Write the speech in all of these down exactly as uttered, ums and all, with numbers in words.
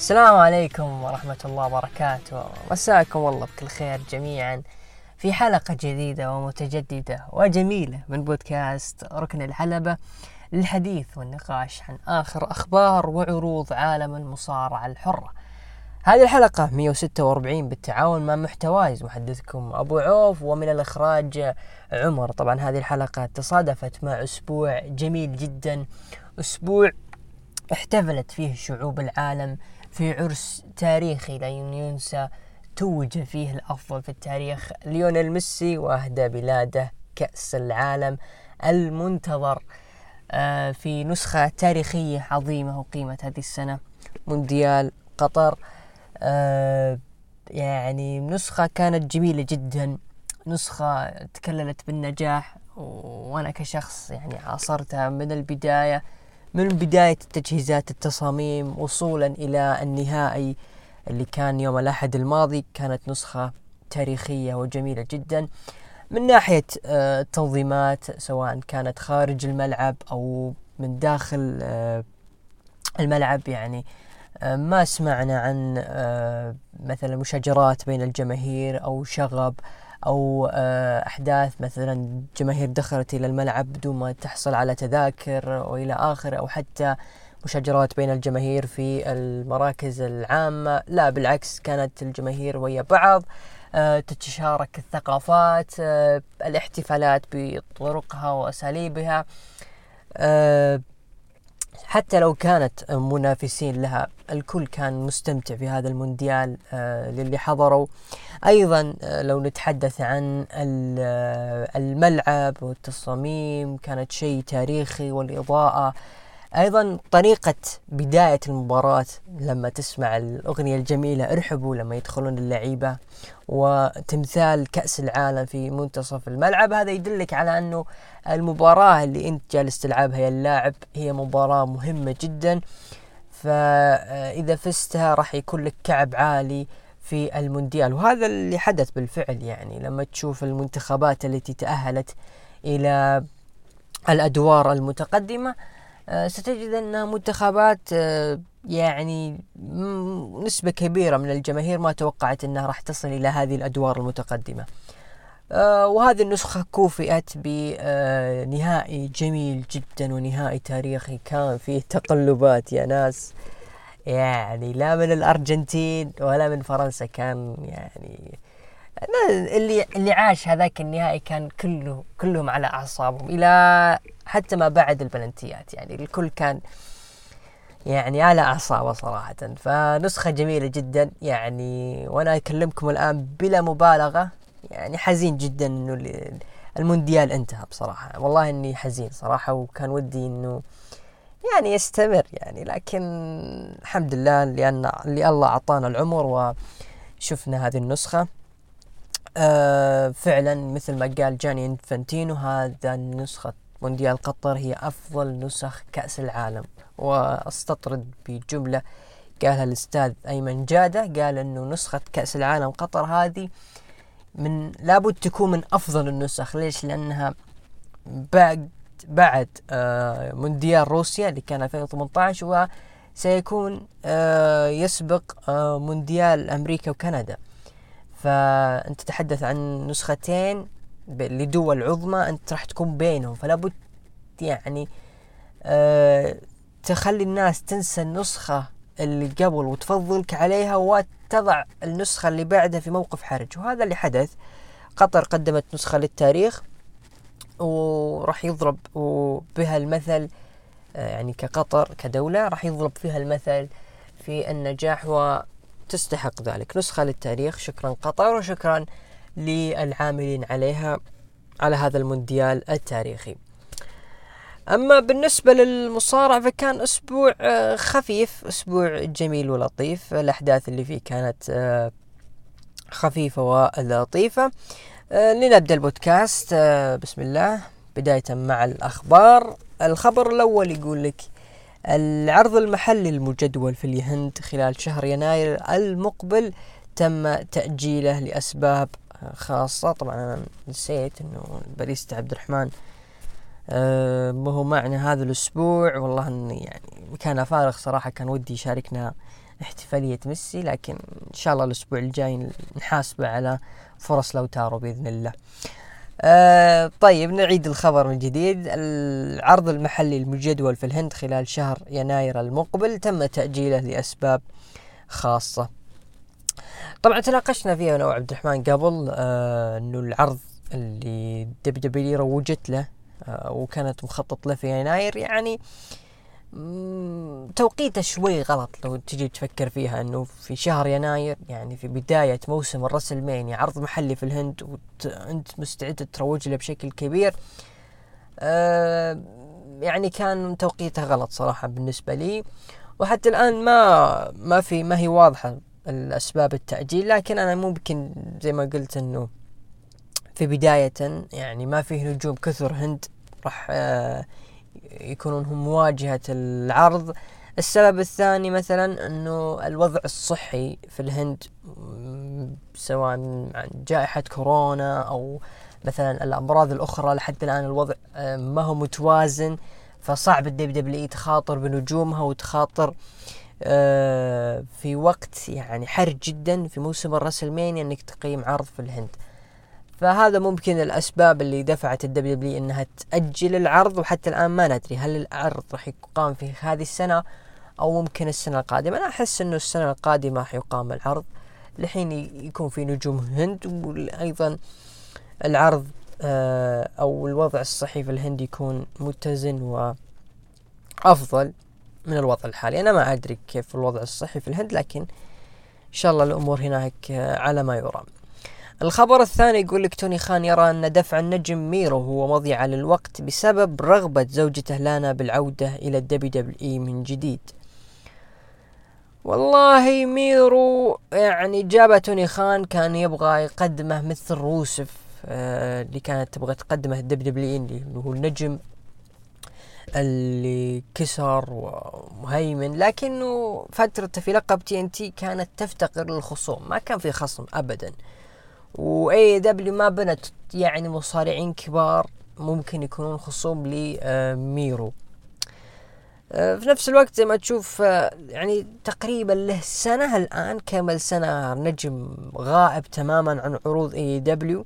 السلام عليكم ورحمة الله وبركاته، مساكم والله بكل خير جميعا في حلقة جديدة ومتجددة وجميلة من بودكاست ركن الحلبة للحديث والنقاش عن آخر أخبار وعروض عالم المصارعة الحرة. هذه الحلقة مئة وستة وأربعين بالتعاون مع محتوايز، محدثكم أبو عوف، ومن الإخراج عمر. طبعا هذه الحلقة تصادفت مع أسبوع جميل جدا، أسبوع احتفلت فيه شعوب العالم في عرس تاريخي لا ينسى، توج فيه الأفضل في التاريخ ليونيل ميسي وأهدى بلاده كأس العالم المنتظر في نسخة تاريخية عظيمة وقيمة هذه السنة مونديال قطر. يعني نسخة كانت جميلة جدا، نسخة تكللت بالنجاح، وأنا كشخص يعني عاصرتها من البداية، من بداية التجهيزات، التصاميم، وصولا إلى النهائي اللي كان يوم الأحد الماضي. كانت نسخة تاريخية وجميلة جدا من ناحية التنظيمات، سواء كانت خارج الملعب أو من داخل الملعب. يعني ما سمعنا عن مثلا مشاجرات بين الجماهير أو شغب أو أحداث مثلا جماهير دخلت إلى الملعب بدون ما تحصل على تذاكر وإلى آخر، أو حتى مشاجرات بين الجماهير في المراكز العامة. لا بالعكس، كانت الجماهير ويا بعض، تتشارك الثقافات، الاحتفالات بطرقها وأساليبها، حتى لو كانت منافسين لها. الكل كان مستمتع في هذا المونديال للي حضروا. أيضا لو نتحدث عن الملعب والتصاميم، كانت شيء تاريخي، والإضاءة، أيضا طريقة بداية المباراة لما تسمع الأغنية الجميلة ارحبوا لما يدخلون اللعيبة، وتمثال كأس العالم في منتصف الملعب. هذا يدلك على أنه المباراة اللي أنت جالس تلعبها يا اللاعب هي مباراة مهمة جدا، فإذا فزتها راح يكون لك كعب عالي في المونديال. وهذا اللي حدث بالفعل. يعني لما تشوف المنتخبات التي تأهلت إلى الأدوار المتقدمة ستجد أنها منتخبات يعني نسبة كبيرة من الجماهير ما توقعت أنها راح تصل إلى هذه الأدوار المتقدمة. وهذه النسخة كوفئت بنهائي جميل جدا ونهائي تاريخي كان فيه تقلبات يا ناس، يعني لا من الأرجنتين ولا من فرنسا. كان يعني اللي اللي عاش هذاك النهائي كان كله كلهم على أعصابهم، إلى حتى ما بعد البلنتيات. يعني الكل كان يعني على أعصابه صراحة. فنسخة جميلة جدا، يعني وأنا أكلمكم الآن بلا مبالغة، يعني حزين جدا إنه المونديال انتهى بصراحة. والله إني حزين صراحة، وكان ودي إنه يعني يستمر يعني، لكن الحمد لله لأن اللي الله أعطانا العمر وشفنا هذه النسخة. أه فعلا مثل ما قال جاني إنفانتينو، هذا نسخة مونديال قطر هي أفضل نسخ كأس العالم. واستطرد بجملة قالها الأستاذ أيمن جادة، قال أنه نسخة كأس العالم قطر هذه من لابد تكون من أفضل النسخ. ليش؟ لأنها بعد بعد آه مونديال روسيا اللي كان ألفين وثمانية عشر، وسيكون آه يسبق آه مونديال أمريكا وكندا. فأنت تتحدث عن نسختين لدول عظمى أنت راح تكون بينهم، فلابد يعني أه تخلي الناس تنسى النسخة اللي قبل وتفضلك عليها، وتضع النسخة اللي بعدها في موقف حرج. وهذا اللي حدث. قطر قدمت نسخة للتاريخ، وراح يضرب بها المثل يعني كقطر كدولة راح يضرب فيها المثل في النجاح، و تستحق ذلك. نسخة للتاريخ. شكرا قطر، وشكرا للعاملين عليها على هذا المونديال التاريخي. أما بالنسبة للمصارعة فكان أسبوع خفيف، أسبوع جميل ولطيف. الأحداث اللي فيه كانت خفيفة ولطيفة. لنبدأ البودكاست بسم الله، بداية مع الأخبار. الخبر الأول يقول لك العرض المحلي المجدول في الهند خلال شهر يناير المقبل تم تأجيله لأسباب خاصة. طبعا أنا نسيت أنه باريستا عبد الرحمن أه ما هو معنا هذا الأسبوع، والله أني يعني كان فارغ صراحة، كان ودي يشاركنا احتفالية ميسي، لكن إن شاء الله الأسبوع الجاي نحاسبه على فرص لوتارو بإذن الله. آه طيب نعيد الخبر من جديد. العرض المحلي المجدول في الهند خلال شهر يناير المقبل تم تأجيله لأسباب خاصة. طبعا تناقشنا فيها أنا وعبد الرحمن قبل آه أنه العرض اللي دبليو دبليو إي روجت له آه وكانت مخطط له في يناير، يعني توقيته شوي غلط لو تجي تفكر فيها، انه في شهر يناير يعني في بداية موسم الرسلمانيا عرض محلي في الهند وانت مستعد تروج له بشكل كبير. آه يعني كان توقيته غلط صراحة بالنسبة لي، وحتى الآن ما ما في ما هي واضحة الأسباب التأجيل، لكن أنا ممكن زي ما قلت انه في بداية يعني ما فيه نجوم كثر هند راح آه يكونون هم مواجهة العرض. السبب الثاني مثلا أنه الوضع الصحي في الهند سواء عن جائحة كورونا أو مثلا الأمراض الأخرى، لحد الآن الوضع ما هو متوازن، فصعب الدبليو دبليو إي تخاطر بنجومها وتخاطر في وقت يعني حرج جدا في موسم الرسلمانيا أنك تقيم عرض في الهند. فهذا ممكن الأسباب اللي دفعت الدبليو دبليو إنها تأجل العرض، وحتى الآن ما ندري هل العرض راح يقام في هذه السنة أو ممكن السنة القادمة. أنا أحس إنه السنة القادمة راح يقام العرض، لحين يكون في نجوم هند، وأيضا العرض أو الوضع الصحي في الهند يكون متزن وأفضل من الوضع الحالي. أنا ما أدري كيف الوضع الصحي في الهند، لكن إن شاء الله الأمور هناك على ما يرام. الخبر الثاني يقول لك توني خان يرى أن دفع النجم ميرو هو مضيعة للوقت بسبب رغبة زوجته لانا بالعودة إلى الدبليو دبليو إي من جديد. والله ميرو يعني جابه توني خان كان يبغى يقدمه مثل روسف آه اللي كانت تبغى تقدمه الدبليو دبليو إي، اللي هو النجم اللي كسر ومهيمن، لكنه فترته في لقب تي إن تي كانت تفتقر للخصوم، ما كان في خصم أبداً، وإيه دبليو ما بنت يعني مصارعين كبار ممكن يكونون خصوم لميرو. في نفس الوقت زي ما تشوف يعني تقريبا له سنة الآن، كمل سنة نجم غائب تماما عن عروض إيه دبليو.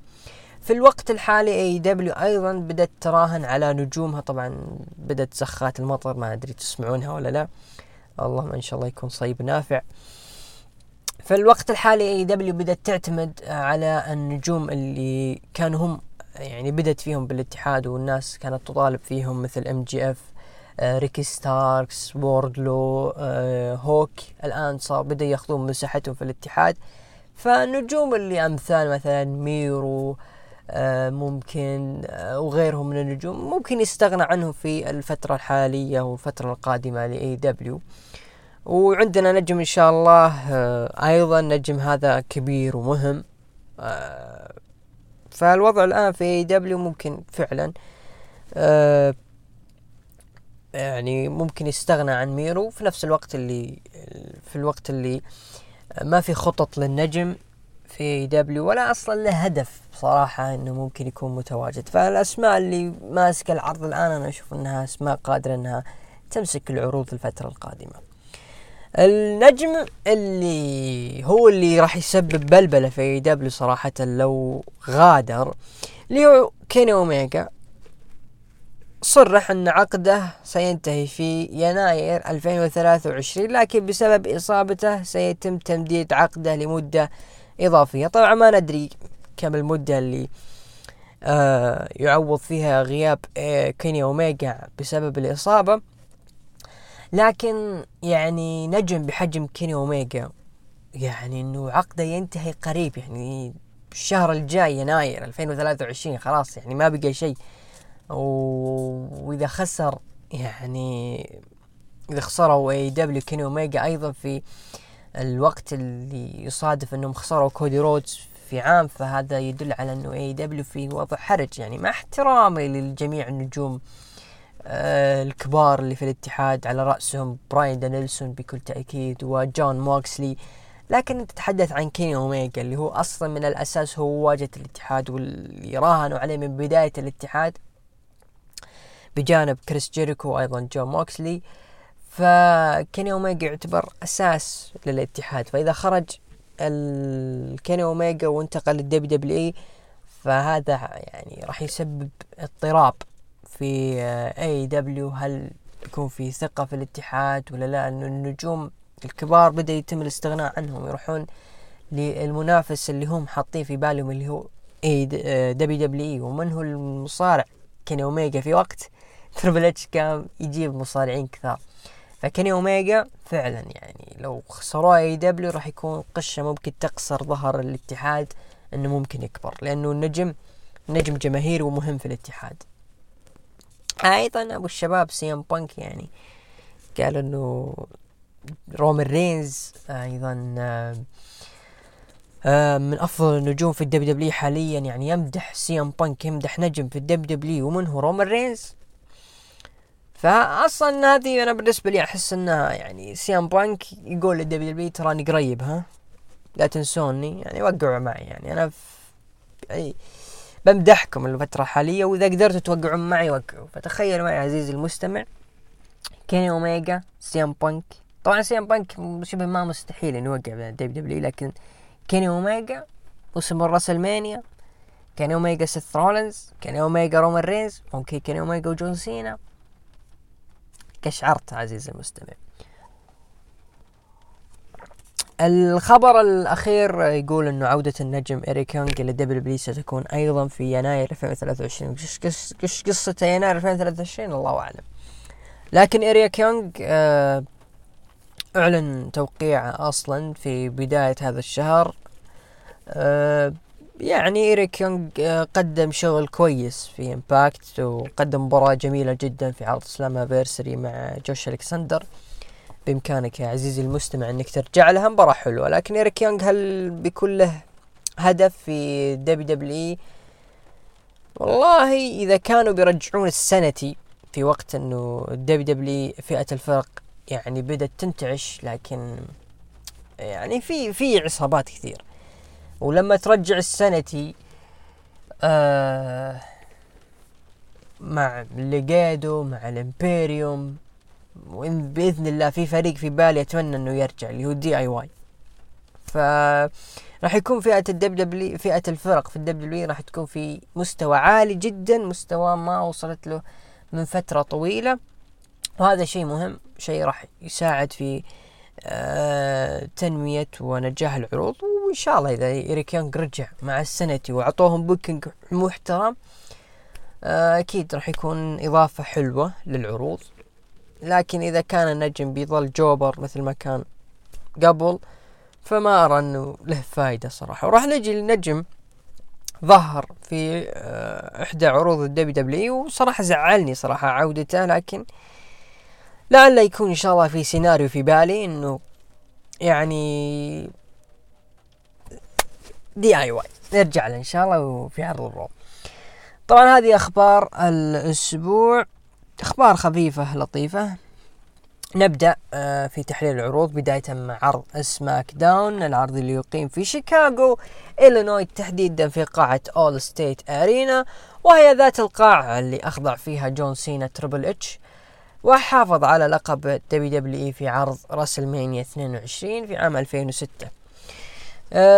في الوقت الحالي إيه دبليو أيضا بدأت تراهن على نجومها، طبعا بدأت زخات المطر، ما أدري تسمعونها ولا لا، اللهم إن شاء الله يكون صيب نافع. في الوقت الحالي إيه دبليو بدأت تعتمد على النجوم اللي كانوا هم يعني بدأت فيهم بالاتحاد والناس كانت تطالب فيهم، مثل إم جي إف، آه، ريكي ستاركس، ووردلو، آه، هوك. الآن صار بدأ يأخذون مساحتهم في الاتحاد، فنجوم اللي أمثال مثلا ميرو آه، ممكن آه، وغيرهم من النجوم ممكن يستغنى عنهم في الفترة الحالية والفترة القادمة لإيه دبليو. وعندنا نجم إن شاء الله أيضا، نجم هذا كبير ومهم، فالوضع الآن في إيه دبليو ممكن فعلا يعني ممكن يستغنى عن ميرو، في نفس الوقت اللي في الوقت اللي ما في خطط للنجم في إيه دبليو ولا أصلا له هدف بصراحة إنه ممكن يكون متواجد. فالأسماء اللي ماسكة العرض الآن أنا أشوف إنها أسماء قادرة إنها تمسك العروض الفترة القادمة. النجم اللي هو اللي راح يسبب بلبلة في إيه دبليو صراحة لو غادر ليو كيني أوميجا، صرح أن عقده سينتهي في يناير ألفين وثلاثة وعشرين، لكن بسبب إصابته سيتم تمديد عقده لمدة إضافية. طبعا ما ندري كم المدة اللي آه يعوض فيها غياب آه كيني أوميجا بسبب الإصابة، لكن يعني نجم بحجم كيني أوميجا يعني انه عقده ينتهي قريب، يعني الشهر الجاي يناير ألفين وثلاثة وعشرين خلاص، يعني ما بقى شيء. واذا خسر يعني اذا خسروا اي دبليو كيني أوميجا ايضا في الوقت اللي يصادف انهم خسروا كودي رودز في عام، فهذا يدل على انه اي دبليو في وضع حرج، يعني مع احترامي للجميع النجوم الكبار اللي في الاتحاد على رأسهم براين دانيلسون بكل تأكيد وجون موكسلي، لكن تتحدث عن كيني أوميجا اللي هو أصلا من الأساس هو واجهة الاتحاد واللي راهنوا عليه من بداية الاتحاد بجانب كريس جيريكو وأيضا جون موكسلي. فكيني أوميجا يعتبر أساس للاتحاد، فإذا خرج الكيني أوميجا وانتقل للدبليو دبليو إي فهذا يعني راح يسبب اضطراب في إيه دبليو، هل يكون في ثقة في الاتحاد ولا لا؟ أنه النجوم الكبار بدأ يتم الاستغناء عنهم، يروحون للمنافس اللي هم حاطين في بالهم اللي هو إيه دبليو دبليو إي. ومن هو المصارع؟ كيني أوميجا. في وقت تربل إتش كان يجيب مصارعين كثار، فكيني أوميجا فعلا يعني لو خسروا إيه دبليو راح يكون قشة ممكن تقصر ظهر الاتحاد أنه ممكن يكبر، لأنه النجم نجم جماهير ومهم في الاتحاد. أيضا أبو الشباب سي إم بانك يعني قال أنه رومن رينز أيضا آه من أفضل النجوم في الدبليو دبليو حاليا، يعني يمدح سي إم بانك، يمدح نجم في الدبليو دبليو ومن هو رومن رينز. فأصلا هذه أنا بالنسبة لي أحس أنها يعني سي إم بانك يقول للدبليو دبليو تراني قريب، ها لا تنسوني، يعني وقعوا معي، يعني أنا في بمدحكم الفترة الحالية وإذا قدرتوا توقعوا معي وقعوا. فتخيل معي عزيزي المستمع كيني أوميجا سي إم بانك، طبعا سي إم بانك شبه ما مستحيل إنه يوقع بالدبليو دبليو، لكن كيني أوميجا وسم الراسلمانيا، كيني أوميجا سيث رولنز، كيني أوميجا رومان رينز، ممكن كيني أوميجا وجون سينا. كشعرت عزيزي المستمع. الخبر الأخير يقول إنه عودة النجم إريك يونغ إلى دبليو دبليو ستكون أيضا في يناير ألفين وثلاثة وعشرين. كش قصة يناير ألفين وثلاثة وعشرين الله أعلم، لكن إريك يونغ آه أعلن توقيعه أصلا في بداية هذا الشهر. آه يعني إريك يونغ آه قدم شغل كويس في إمباكت، وقدم مباراة جميلة جدا في عرض سلامافيرسري مع جوش ألكسندر. بإمكانك يا عزيزي المستمع أنك ترجع لها، مباراة حلوة. لكن إريك يونغ هل بيكون له هدف في دبليو دبليو إي؟ والله إذا كانوا بيرجعون السنتي في وقت أنه دبليو دبليو إي فئة الفرق يعني بدأت تنتعش، لكن يعني في في عصابات كثير، ولما ترجع السنتي آه مع ليجادو مع الإمبيريوم، وإن بإذن الله في فريق في بالي أتمنى أنه يرجع اللي هو دي آي واي، فراح يكون فئة الدبليو دبليو فئة الفرق في الدبليو دبليو راح تكون في مستوى عالي جدا، مستوى ما وصلت له من فترة طويلة، وهذا شيء مهم، شيء راح يساعد في آه تنمية ونجاح العروض. وإن شاء الله إذا إريك يونغ رجع مع السنتي وعطوهم بوكينج محترم آه أكيد راح يكون إضافة حلوة للعروض. لكن إذا كان النجم بيظل جوبر مثل ما كان قبل فما أرى أنه له فائدة صراحة. وراح نجي للنجم ظهر في إحدى عروض الدبليو دبليو وصراحة زعلني صراحة عودته، لكن لعله يكون إن شاء الله في سيناريو في بالي أنه يعني دي آي واي نرجع له إن شاء الله وفي عرض الرو. طبعا هذه أخبار الأسبوع، أخبار خفيفة لطيفة. نبدأ في تحليل العروض بداية مع عرض سماك داون، العرض اللي يقيم في شيكاغو إلينوي تحديدا في قاعة أول ستيت أرينا، وهي ذات القاعة اللي أخضع فيها جون سينا تريبل إتش وحافظ على لقب دبليو دبليو إي في عرض راسلمانيا اثنين وعشرين في عام ألفين وستة.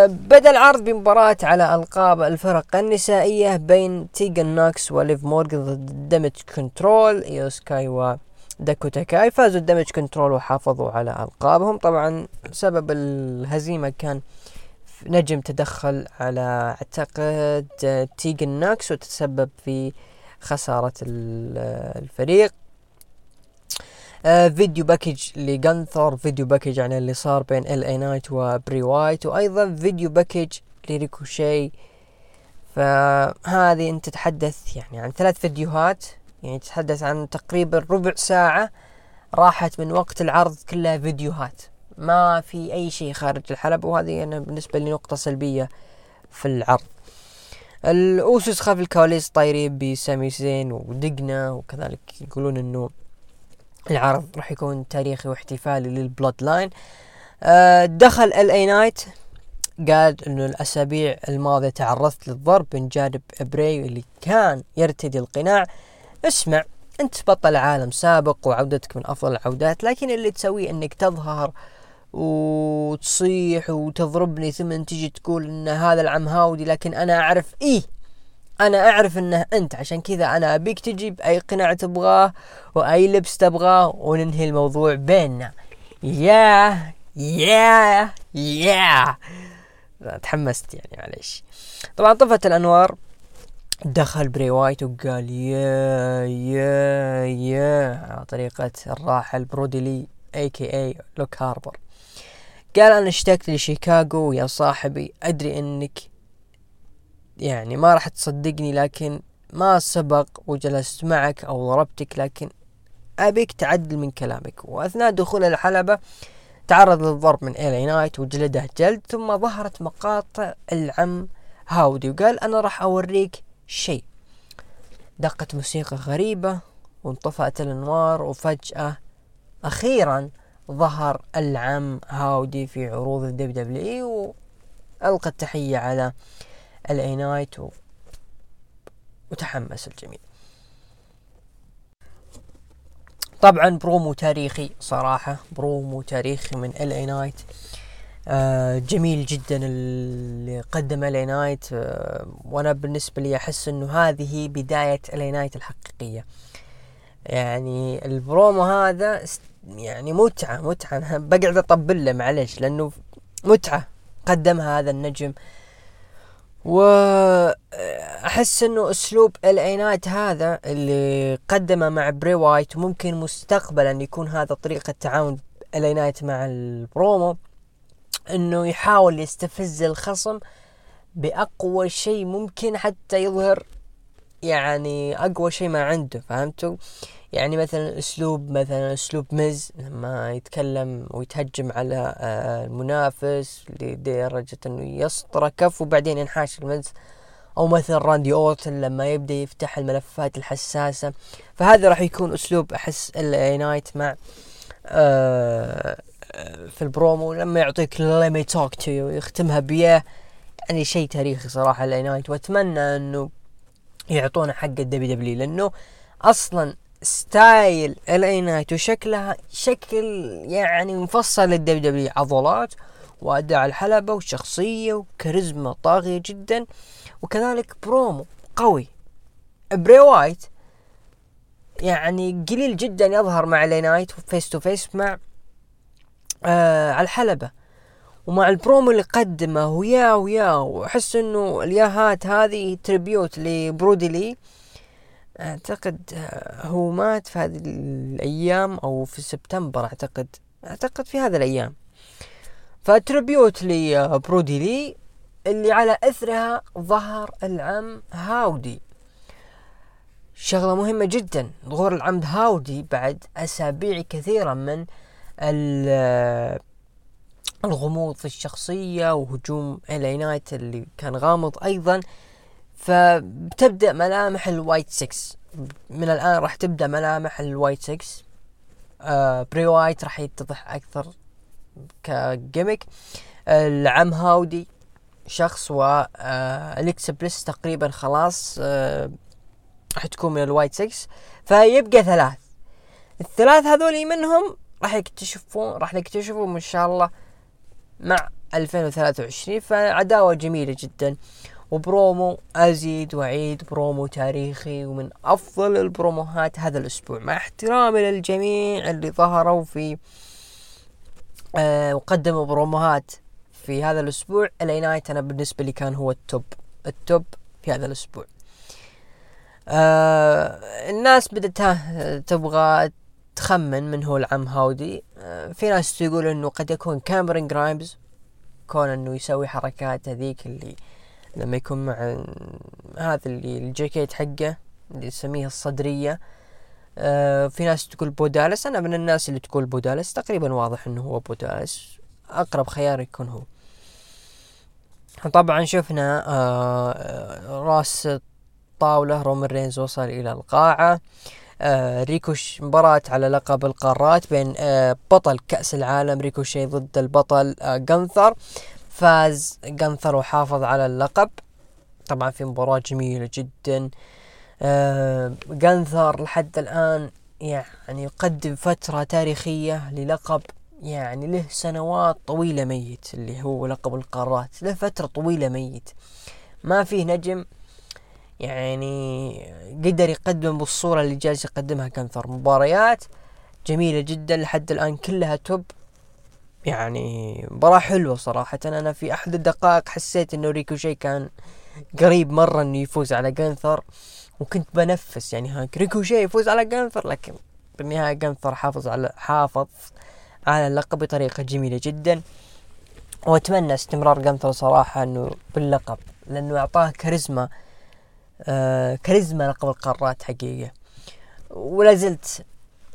بدأ العرض بمباراة على ألقاب الفرق النسائية بين تيغان نوكس وليف مورغان ضد دامج كنترول، إيو سكاي وداكوتا كاي. فازوا الدامج كنترول وحافظوا على ألقابهم. طبعا سبب الهزيمة كان نجم تدخل على أعتقد تيغان نوكس وتسبب في خسارة الفريق. آه فيديو باكج لجانثر، فيديو باكج عن اللي صار بين لاي نايت وبري وايت، وأيضا فيديو باكج لريكوشي. فهذه أنت تتحدث يعني عن ثلاث فيديوهات، يعني تتحدث عن تقريبا ربع ساعة راحت من وقت العرض كلها فيديوهات، ما في أي شيء خارج الحلب، وهذه أنا بالنسبة لي نقطة سلبية في العرض. الأوسس خلف الكواليس طايرين بسامي زين ودقنا، وكذلك يقولون إنه العرض راح يكون تاريخي واحتفالي للبلاد لاين. أه دخل الاي نايت قال انه الاسابيع الماضيه تعرضت للضرب من جانب بري اللي كان يرتدي القناع. اسمع أنت بطل عالم سابق وعودتك من أفضل العودات، لكن اللي تسويه أنك تظهر وتصيح وتضربني ثم تجي تقول أن هذا العم هاودي، لكن أنا أعرف إيه أنا أعرف أنه أنت، عشان كذا أنا أبيك تجي بأي قناع تبغاه وأي لبس تبغاه وننهي الموضوع بيننا. يا يا يا تحمست يعني معليش. طبعا طفت الأنوار، دخل بري وايت وقال يا يا يا على طريقة الراحل برودلي اي كي اي لوك هاربر. قال أنا اشتقت لشيكاغو يا صاحبي، أدري أنك يعني ما راح تصدقني، لكن ما سبق وجلست معك أو ضربتك، لكن أبيك تعدل من كلامك. وأثناء دخول الحلبة تعرض للضرب من لاي نايت وجلده جلد، ثم ظهرت مقاطع العم هاودي وقال أنا راح أوريك شيء. دقت موسيقى غريبة وانطفأت الأنوار، وفجأة أخيرا ظهر العم هاودي في عروض الدبليو دبليو إي وألقى التحية على لاي نايت و... وتحمس الجميع. طبعا برومو تاريخي صراحة، برومو تاريخي من لاي نايت، آه جميل جدا اللي قدم لاي نايت. آه وانا بالنسبة لي احس انه هذه بداية لاي نايت الحقيقية، يعني البرومو هذا يعني متعة متعة بقعد اطبل له معلش، لانه متعة قدمها هذا النجم. وأحس أنه أسلوب لاي نايت هذا اللي قدمه مع بري وايت، ممكن مستقبلا يكون هذا طريقة تعاون لاي نايت مع البرومو، أنه يحاول يستفز الخصم بأقوى شيء ممكن حتى يظهر يعني أقوى شيء ما عنده، فهمتوا؟ يعني مثلا أسلوب مثلا أسلوب ميز لما يتكلم ويتهجم على المنافس لدرجة أنه يسطر كف وبعدين ينحاش الميز، أو مثلا راندي أورتن لما يبدأ يفتح الملفات الحساسة. فهذا راح يكون أسلوب أحس لاي نايت مع في البرومو، لما يعطيك let me talk to you ويختمها بيه، يعني شيء تاريخي صراحة لاي نايت. وأتمنى أنه يعطونا حق الدبليو دبليو، لأنه أصلا ستايل لاي نايت وشكلها شكل يعني مفصل للدبليو دبليو، عضلات وأداء الحلبة وشخصية وكاريزما طاغية جدا، وكذلك برومو قوي. بري وايت يعني قليل جدا يظهر مع لاي نايت فيس تو فيس مع آه على الحلبة، ومع البرومو اللي قدمه ويا ويا وأحس إنه الياهات هذه تريبيوت لبرودلي. أعتقد هو مات في هذه الأيام أو في سبتمبر، أعتقد أعتقد في هذه الأيام، فتريبيوت لبرودلي اللي على أثرها ظهر العم هاودي. شغلة مهمة جدا، ظهور العم هاودي بعد أسابيع كثيرة من ال الغموض في الشخصية وهجوم لاي نايت اللي كان غامض أيضا. فبتبدأ ملامح الوايت سكس من الآن، راح تبدأ ملامح الوايت سكس. آه بري وايت راح يتضح أكثر كجيمك، العم هاودي شخص، واليكس بليس تقريبا خلاص آه راح تكون من الوايت سكس، فيبقى ثلاث الثلاث هذولي منهم راح يكتشفون راح نكتشفهم إن شاء الله مع ألفين وثلاثة وعشرين. فعداوة جميلة جدا، وبرومو أزيد وعيد، برومو تاريخي ومن أفضل البروموهات هذا الأسبوع، مع احترامي للجميع اللي ظهروا في آه وقدموا بروموهات في هذا الأسبوع. لاي نايت أنا بالنسبة لي كان هو التوب التوب في هذا الأسبوع. آه الناس بدت تبغى تخمن من هو العم هاودي. في ناس تقول انه قد يكون كاميرون جرايمز، كون انه يسوي حركات هذيك اللي لما يكون مع هذا اللي الجاكيت حقه اللي يسميها الصدرية. آه في ناس تقول بودالس، انا من الناس اللي تقول بودالس، تقريبا واضح انه هو بودالس، اقرب خيار يكون هو. طبعا شفنا آه راس الطاولة رومن رينز وصل الى القاعة. آه ريكوش مباراة على لقب القارات بين آه بطل كأس العالم ريكوشي ضد البطل آه جانثر. فاز جانثر وحافظ على اللقب. طبعا في مباراة جميلة جدا، جانثر لحد الآن يعني يقدم فترة تاريخية للقب يعني له سنوات طويلة ميت، اللي هو لقب القارات، له فترة طويلة ميت، ما فيه نجم يعني قدر يقدم بالصورة اللي جالس يقدمها جانثر. مباريات جميلة جدا لحد الآن كلها توب، يعني مباراة حلوة صراحة. أنا في أحد الدقائق حسيت أنه ريكوشي كان قريب مرة أنه يفوز على جانثر، وكنت بنفس يعني هاك ريكوشي يفوز على جانثر، لكن بالنهاية جانثر حافظ على حافظ على اللقب بطريقة جميلة جدا. وأتمنى استمرار جانثر صراحة أنه باللقب، لأنه أعطاه كاريزما، آه كاريزما لقب القارات حقيقة. ولازلت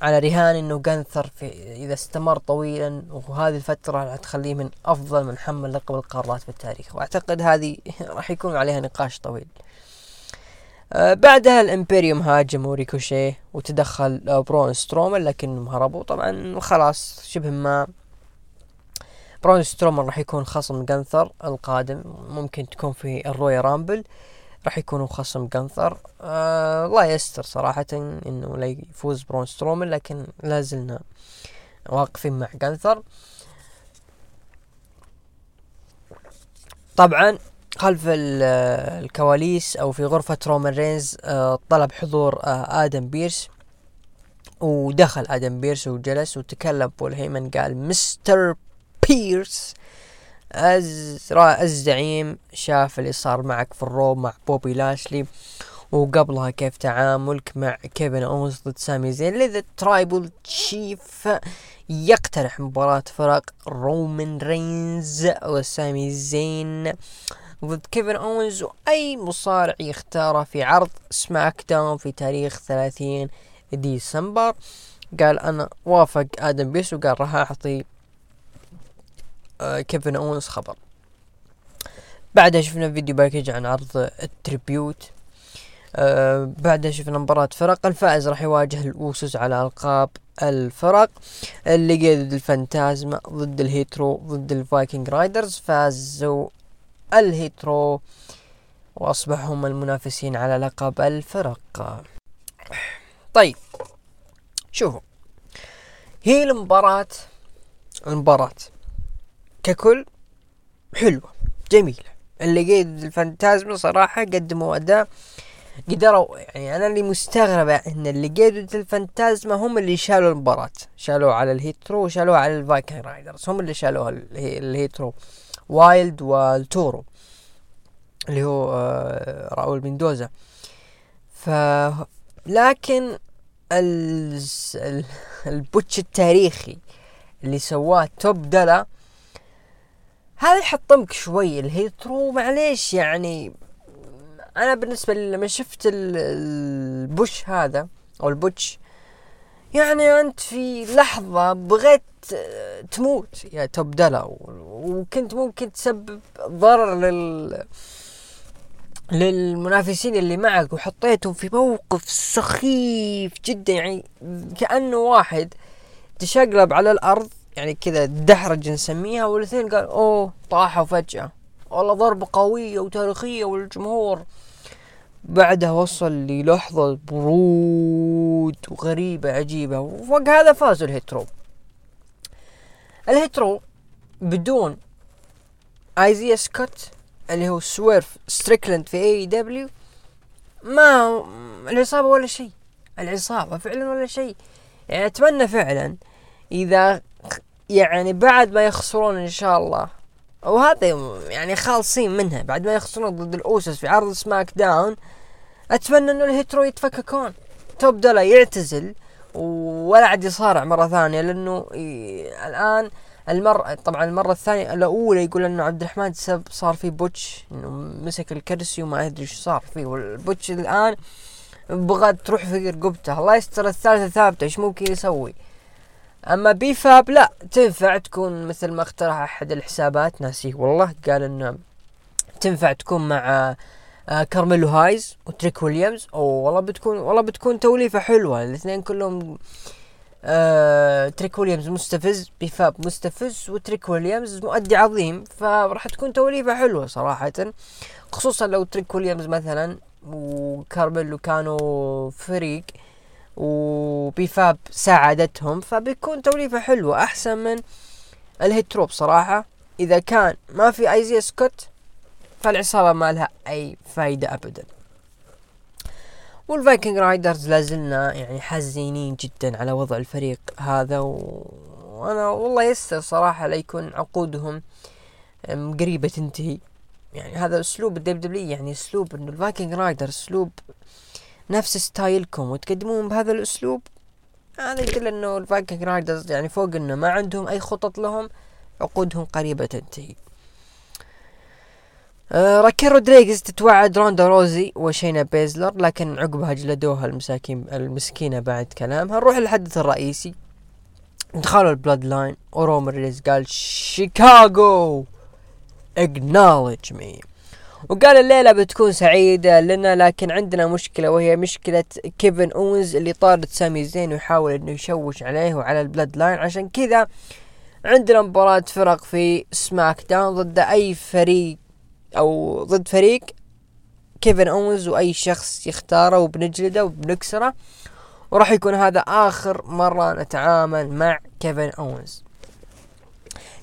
على رهان أنه جانثر في إذا استمر طويلا وهذه الفترة هتخليه من أفضل من حمل لقب القارات في التاريخ، وأعتقد هذه راح يكون عليها نقاش طويل. آه بعدها الإمبيريوم هاجموا ريكوشي وتدخل آه برون سترومر، لكنهم هربوا طبعا وخلاص شبه ما برون سترومر راح يكون خصم جانثر القادم، ممكن تكون في الرويال رامبل راح يكونوا خصم جانثر. آه لا يستر صراحة انه لا يفوز برون سترومر، لكن لازلنا واقفين مع جانثر. طبعا خلف الكواليس او في غرفة رومن رينز آه طلب حضور آه آدم بيرس، ودخل آدم بيرس وجلس وتكلم بول هيمن، قال مستر بيرس الزعيم شاف اللي صار معك في الرو مع بوبي لاشلي، وقبلها كيف تعاملك مع كيفن أونز ضد سامي زين لذا ترايبل تشيف. يقترح مباراة فرق رومن رينز وسامي زين ضد كيفن أونز وأي مصارع يختاره في عرض سماك داون في تاريخ ثلاثين ديسمبر. قال أنا وافق آدم بيس، وقال راح أعطي كيفن أونز خبر. بعدها شفنا فيديو باكج عن عرض التريبيوت. أه بعدها شفنا مباراة فرق، الفائز راح يواجه الأوسس على ألقاب الفرق، اللي ضد الفانتازما ضد الهيترو ضد الفايكنج رايدرز. فازوا الهيترو وأصبحوا هم المنافسين على لقب الفرق. طيب شوفوا هي المباراة المباراة ككل حلوة جميلة. اللي قيد الفانتازم صراحة قدموا أداء قدروا، يعني أنا اللي مستغربة إن اللي قيد الفانتازم هم اللي شالوا المباراة، شالوا على الهيترو وشالوا على الفايكنج رايدرز، هم اللي شالوا الهيترو وايلد والتورو اللي هو راؤول مندوزا. ف لكن ال... ال... البوتش التاريخي اللي سواه توب دلا هذا يحطمك شوي الهيترو، معليش يعني انا بالنسبه لما شفت البوش هذا او البوتش يعني انت في لحظه بغيت تموت يا توب دلا، وكنت ممكن تسبب ضرر لل للمنافسين اللي معك، وحطيتهم في موقف سخيف جدا، يعني كأنه واحد تشقلب على الارض يعني كذا دحرج نسميها، والاثنين قال اوه طاحوا فجأة، والله ضربة قوية وتاريخية والجمهور. بعدها وصل للحظة برود وغريبة عجيبة، وفوق هذا فازوا الهيترو. الهيترو بدون ايزيا سكوت اللي هو سويرف ستريكلند في اي دبليو، ما العصابة ولا شيء، العصابة فعلا ولا شيء. يعني اتمنى فعلا اذا يعني بعد ما يخسرون ان شاء الله، وهذا يعني خالصين منها، بعد ما يخسرون ضد الأوسس في عرض سماك داون، اتمنى انه الهيترو يتفككون، توب دلا يعتزل ولا عاد يصارع مرة ثانية. لانه الان المرة طبعا المرة الثانية الاولى يقول انه عبد الرحمن سب صار فيه بوتش، انه مسك الكرسي وما ادري ايش صار فيه، والبوتش الان بغى تروح في رقبته، الله يستر الثالثة ثابتة ايش ممكن يسوي. اما بي فاب لا تنفع تكون مثل ما اقترح احد الحسابات ناسيه والله، قال انه تنفع تكون مع كارميلو هايز وتريك ويليامز، او والله بتكون والله بتكون توليفه حلوه الاثنين كلهم. آه تريك ويليامز مستفز، بي فاب مستفز، وتريك ويليامز مؤدي عظيم، فراح تكون توليفه حلوه صراحه، خصوصا لو تريك ويليامز مثلا وكارميلو كانوا فريق وبيفاب ساعدتهم، فبيكون توليفة حلوة أحسن من الهيتروب صراحة. إذا كان ما في ايزيا سكوت فالعصابة ما لها أي فايدة أبدا. والفايكنج رايدرز لازلنا يعني حزينين جدا على وضع الفريق هذا، وأنا والله يستر صراحة ليكون عقودهم قريبة تنتهي. يعني هذا أسلوب الدبليو دبليو، يعني أسلوب إنه الفايكنج رايدرز أسلوب نفس ستايلكم وتقدمون بهذا الأسلوب، هذا يدل إنه الفايكنج رايدرز يعني فوق إنه ما عندهم أي خطط لهم، عقودهم قريبة تنتهي. آه راكيل رودريغز تتوعد روندا روزي وشينا بيزلر، لكن عقبها جلدوها المساكين المسكينة بعد كلامها. نروح للحدث الرئيسي، دخلوا البلاد لاين ورومن رينز قال شيكاغو acknowledge me، وقال الليلة بتكون سعيدة لنا، لكن عندنا مشكلة وهي مشكلة كيفن أونز اللي طارد سامي زين ويحاول انه يشوش عليه وعلى البلاد لاين، عشان كذا عندنا مباراة فرق في سماك داون ضد اي فريق او ضد فريق كيفن أونز واي شخص يختاره، وبنجلده وبنكسره، وراح يكون هذا اخر مرة نتعامل مع كيفن أونز.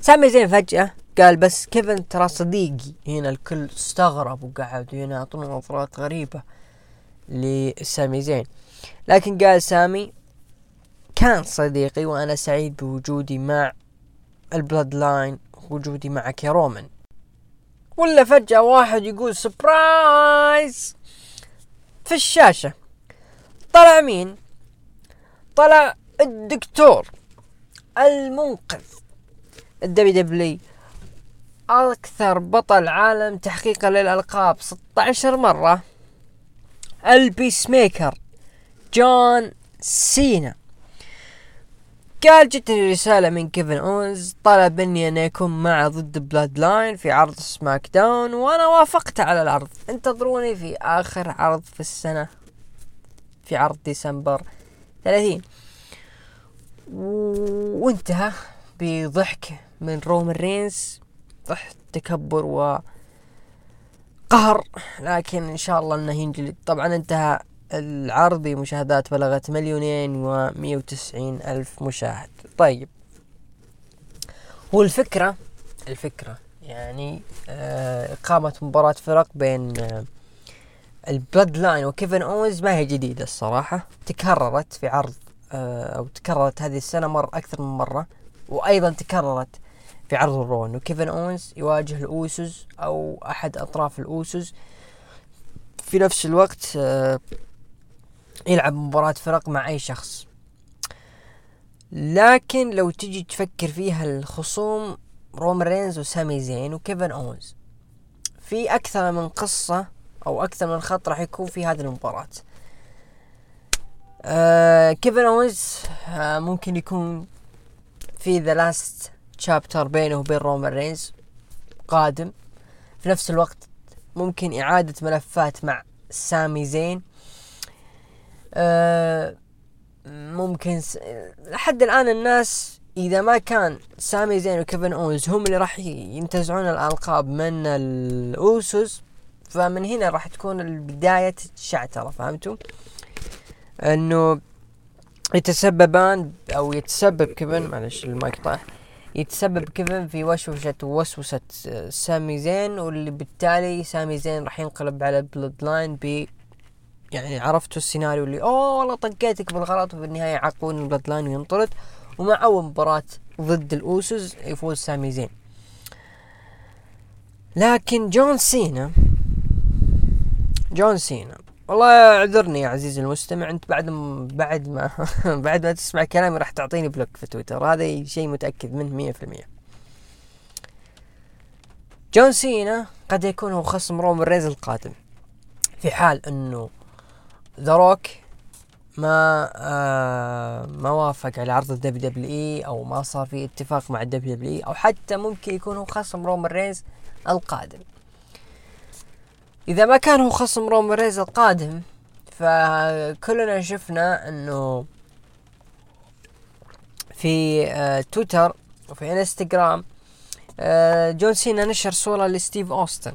سامي زين فجأة قال بس كيفن ترى صديقي. هنا الكل استغرب وقعدوا هنا يعطون نظرات غريبة لسامي زين، لكن قال سامي كان صديقي وانا سعيد بوجودي مع البلاد لاين وجودي معك يا رومان. ولا فجأة واحد يقول سبرايز في الشاشة، طلع مين؟ طلع الدكتور المنقذ الدبليو دبليو، أكثر بطل عالم تحقيقا للألقاب ستة عشر مرة، البيس ميكر جون سينا. قال جتني رسالة من كيفن أونز طلب أني أنا أكون معه ضد بلاد لاين في عرض سماك داون، وأنا وافقت على العرض، انتظروني في آخر عرض في السنة في عرض ديسمبر ثلاثين. وانتهى بضحك من رومن رينز، ضحك تكبر وقهر، لكن إن شاء الله أنه ينجلد. طبعا انتهى العرض بمشاهدات بلغت مليونين ومئة وتسعين ألف مشاهد. طيب والفكرة الفكرة يعني آه إقامة مباراة فرق بين آه البلاد لاين وكيفن أونز ما هي جديدة الصراحة، تكررت في عرض آه أو تكررت هذه السنة مرة أكثر من مرة، وأيضا تكررت في عرض الرون، وكيفن أونز يواجه الأوسس أو أحد أطراف الأوسس في نفس الوقت، آه يلعب مباراة فرق مع أي شخص. لكن لو تجي تفكر فيها الخصوم رومن رينز وسامي زين وكيفن أونز في أكثر من قصة أو أكثر من خط راح يكون في هذه المباراة. آه كيفن أونز آه ممكن يكون في ذا لاست شابتر بينه وبين رومن رينز قادم، في نفس الوقت ممكن إعادة ملفات مع سامي زين. أه ممكن س... لحد الآن الناس إذا ما كان سامي زين وكيفن أونز هم اللي راح ينتزعون الألقاب من الأوسس، فمن هنا راح تكون البداية الشعترة، فهمتوا؟ أنه يتسببان أو يتسبب كيفن معلش المايك طاح يتسبب كيفن في وشوشة وسوسة سامي زين، واللي بالتالي سامي زين راح ينقلب على البلاد لاين ب يعني عرفتوا السيناريو اللي اوه والله طقيتك بالغلط، وبالنهاية يعاقبون البلاد لاين وينطرد، ومع اول مباراة ضد الأوسس يفوز سامي زين. لكن جون سينا جون سينا والله اعذرني يا عزيزي المستمع، انت بعد ما بعد ما بعد ما تسمع كلامي راح تعطيني بلوك في تويتر، هذا شيء متأكد منه مية بالمية. جون سينا قد يكون هو خصم رومن رينز القادم، في حال انه ذا روك ما آه ما وافق على عرض الدبليو دبليو إي او ما صار في اتفاق مع الدبليو دبليو إي، او حتى ممكن يكون هو خصم رومن رينز القادم. إذا ما كان هو خصم رومن رينز القادم فكلنا شفنا أنه في تويتر وفي انستغرام جون سينا نشر صورة لستيف أوستن،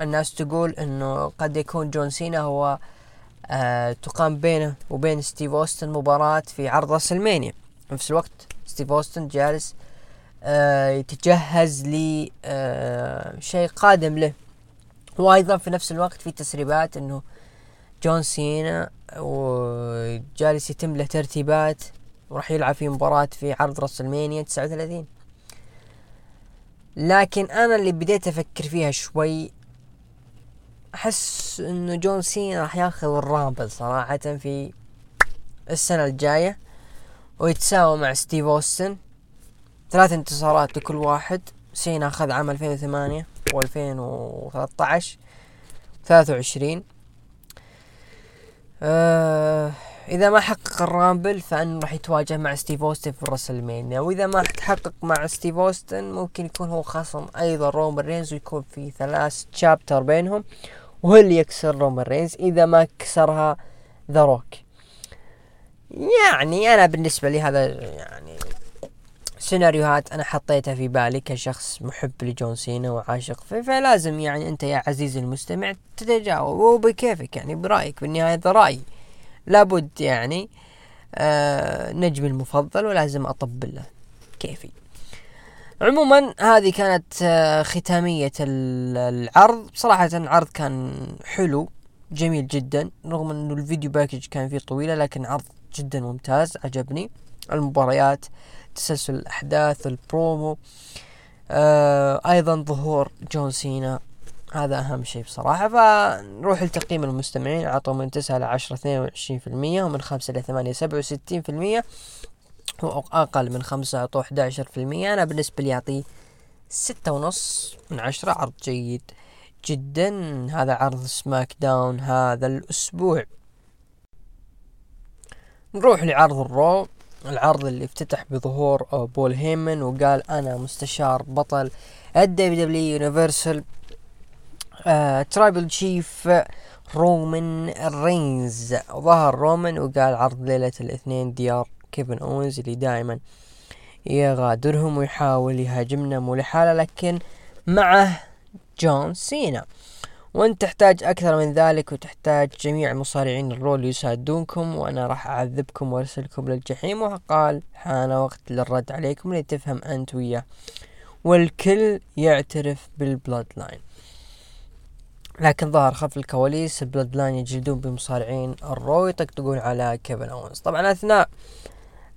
الناس تقول انه قد يكون جون سينا هو آه تقام بينه وبين ستيف أوستن مباراة في عرض راسلمانيا. في نفس الوقت ستيف أوستن جالس آه يتجهز لشيء آه قادم له، وايضا في نفس الوقت في تسريبات انه جون سينا وجالس يتم له ترتيبات وراح يلعب في مباراة في عرض راسلمانيا تسعة وثلاثين. لكن انا اللي بديت افكر فيها شوي، احس انه جون سينا راح ياخذ الرامبل صراحة في السنة الجاية ويتساوى مع ستيف أوستن، ثلاث انتصارات لكل واحد. سينا اخذ عام ألفين وثمانية و2013 ثلاثة وعشرين. أه اذا ما حقق الرامبل فانه راح يتواجه مع ستيف أوستن في الرسلمانيا، واذا ما تحقق مع ستيف أوستن ممكن يكون هو خصم ايضا رومن رينز، ويكون في ثلاث شابتر بينهم وهو اللي يكسر رومن رينز اذا ما كسرها ذا روك. يعني انا بالنسبه لي هذا يعني سيناريوهات انا حطيتها في بالي كشخص محب لجون سينا وعاشق فيه، فلازم يعني انت يا عزيزي المستمع تتجاوب وبكيفك، يعني برايك بالنهايه ذا راي لابد يعني آه نجم المفضل ولازم أطبل له كيفي. عموما هذه كانت آه ختامية العرض. بصراحة العرض كان حلو جميل جدا، رغم أنه الفيديو باكج كان فيه طويلة لكن عرض جدا ممتاز عجبني. المباريات، تسلسل الأحداث، البرومو، آه أيضا ظهور جون سينا، هذا أهم شيء بصراحة. فنروح لتقييم المستمعين، عطوا من تسعة لعشرة اثنين وعشرين في المية، ومن خمسة لثمانية سبعة وستين في المية، وأقل من خمسة عطوا أحد عشر في المية. أنا بالنسبة لي أعطيه ستة ونص من عشرة. عرض جيد جدا، هذا عرض سماك داون هذا الأسبوع. نروح لعرض الرو، العرض اللي افتتح بظهور بول هيمن وقال أنا مستشار بطل الدبليو دبليو يونيفرسال آه، ترايبل شيف رومن رينز. ظهر رومن وقال عرض ليلة الاثنين ديار كيفن أونز اللي دائما يغادرهم ويحاول يهاجمنا مو لحاله، لكن معه جون سينا، وانت تحتاج اكثر من ذلك وتحتاج جميع مصارعين الرول يساعدونكم وانا راح اعذبكم وارسلكم للجحيم، وقال حان وقت للرد عليكم لتفهم انت وياه، والكل يعترف بالبلاد لاين. لكن ظهر خلف الكواليس البلاد لاين يجلدون بمصارعين الرو يطقطقون على كيفن أونز. طبعا اثناء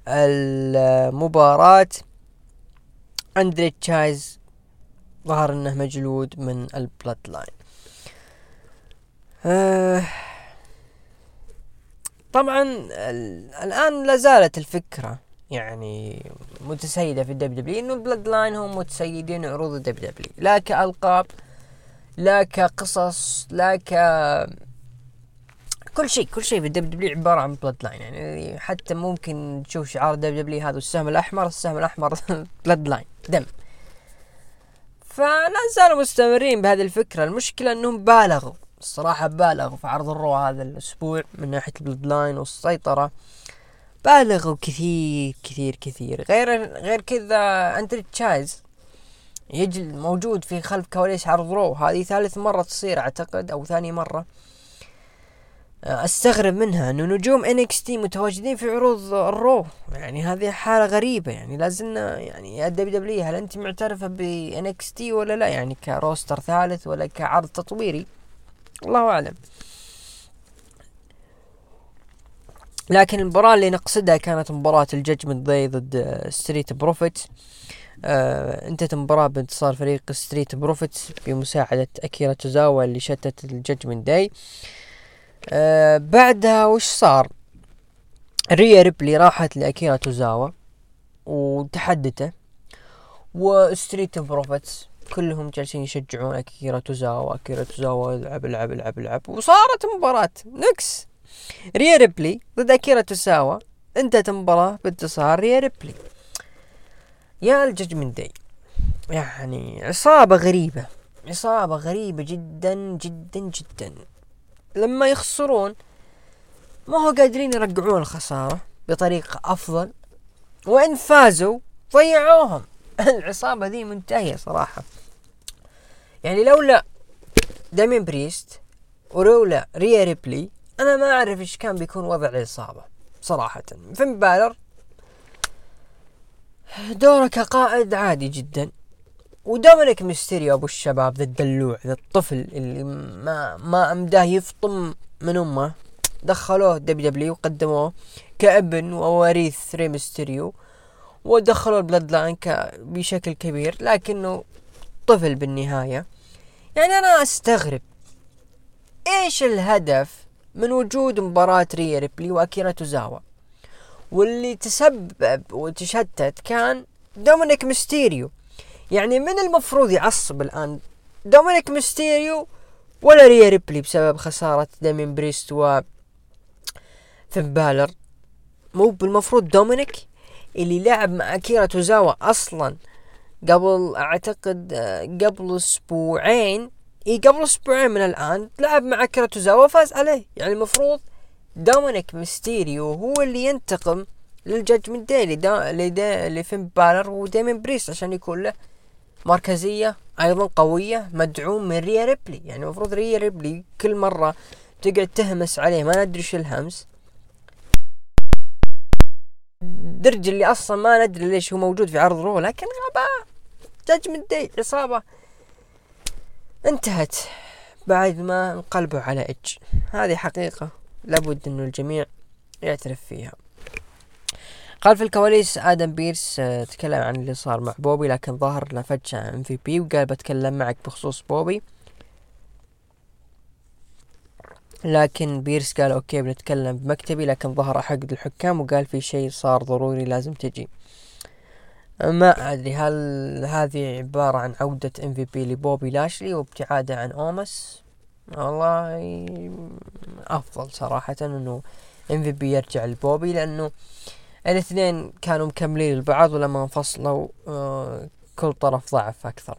المباراة اندري تشايز ظهر انه مجلود من البلاد لاين. آه طبعا الان لازالت الفكرة يعني متسيدة في الدبليو دبليو انه البلاد لاين هم متسيدين عروض الدبليو دبليو، لا كألقاب لا كقصص لا ك كل شيء. كل شيء في الدبليو دبليو عبارة عن بلاد لاين، يعني حتى ممكن تشوف شعار الدبليو دبليو هذا السهم الأحمر، السهم الأحمر بلاد لاين دم. فلا زالوا مستمرين بهذه الفكرة، المشكلة أنهم بالغوا الصراحة، بالغوا في عرض الرو هذا الأسبوع من ناحية البلاد لاين والسيطرة، بالغوا كثير كثير كثير. غير غير كذا أندري تشايز يجي موجود في خلف كواليس عرض رو، هذه ثالث مرة تصير أعتقد أو ثاني مرة أستغرب منها، أنه نجوم إن إكس تي متواجدين في عروض الرو، يعني هذه حالة غريبة. يعني لازلنا يعني يا دبليو دبليو هل أنت معترفة بإن إكس تي ولا لا، يعني كروستر ثالث ولا كعرض تطويري، الله أعلم. لكن المباراة اللي نقصدها كانت مباراة الججمنت داي ضد ستريت بروفيت. آه، انتهت المباراة بانتصار فريق ستريت بروفيتس بمساعدة أكيرا تزاوا اللي شتت الججمنت داي. آه، بعدها وش صار؟ ريا ريبلي راحت لأكيرا تزاوا وتحدته، وستريت بروفيتس كلهم جالسين يشجعون أكيرا تزاوا أكيرا تزاوا العب العب العب العب، وصارت مباراة نكس ريا ريبلي ضد أكيرا تزاوا. انتهت المباراة بانتصار ريا ريبلي. يا الججمنت داي، يعني عصابة غريبة، عصابة غريبة جدا جدا جدا. لما يخسرون ما هو قادرين يرجعون الخسارة بطريقة أفضل، وإن فازوا ضيعوهم. العصابة دي منتهية صراحة، يعني لولا دامين بريست ورولا ريا ريبلي. أنا ما أعرف إيش كان بيكون وضع الإصابة صراحة. فين بالر دوره كقائد عادي جدا، ودومينيك مستيريو أبو الشباب ذا الدلوع ذا الطفل اللي ما ما أمداه يفطم من أمه، دخلوه دبليو دبليو وقدموه كابن ووريث ري مستيريو، ودخلوا البلاد لاين بشكل كبير، لكنه طفل بالنهاية. يعني أنا أستغرب إيش الهدف من وجود مباراة ريا ريبلي وأكيرا تزاوا، واللي تسبب وتشتت كان دومينيك مستيريو. يعني من المفروض يعصب الآن دومينيك مستيريو ولا ريا ريبلي بسبب خسارة دامين بريست و فين بالر؟ مو بالمفروض دومينيك اللي لعب مع أكيرا تزاوا أصلا قبل أعتقد قبل أسبوعين إيه قبل أسبوعين من الآن لعب مع أكيرا تزاوا وفاز عليه. يعني المفروض دومينيك مستيريو هو اللي ينتقم للجاجمنت داي لفين بالر ودامين بريست عشان يكون له مركزية أيضا قوية مدعوم من ريا ريبلي. يعني المفروض ريا ريبلي كل مرة تقعد تهمس عليه، ما ندري شو الهمس درج اللي أصلا ما ندري ليش هو موجود في عرض رو، لكن غابة جاجمنت داي إصابة انتهت بعد ما انقلبوا على إج. هذه حقيقة لابد أنه الجميع يعترف فيها. خلف الكواليس آدم بيرس تكلم عن اللي صار مع بوبي، لكن ظهر له فجأة إم في بي وقال بتكلم معك بخصوص بوبي، لكن بيرس قال أوكي بنتكلم بمكتبي، لكن ظهر أحد الحكام وقال في شيء صار ضروري لازم تجي. ما أدري هل هذه عبارة عن عودة إم في بي لبوبي لاشلي وابتعاده عن أومس؟ والله أفضل صراحة إنه إم في بي يرجع لبوبي، لأنه الاثنين كانوا مكملين البعض، ولما انفصلوا آه كل طرف ضعف أكثر.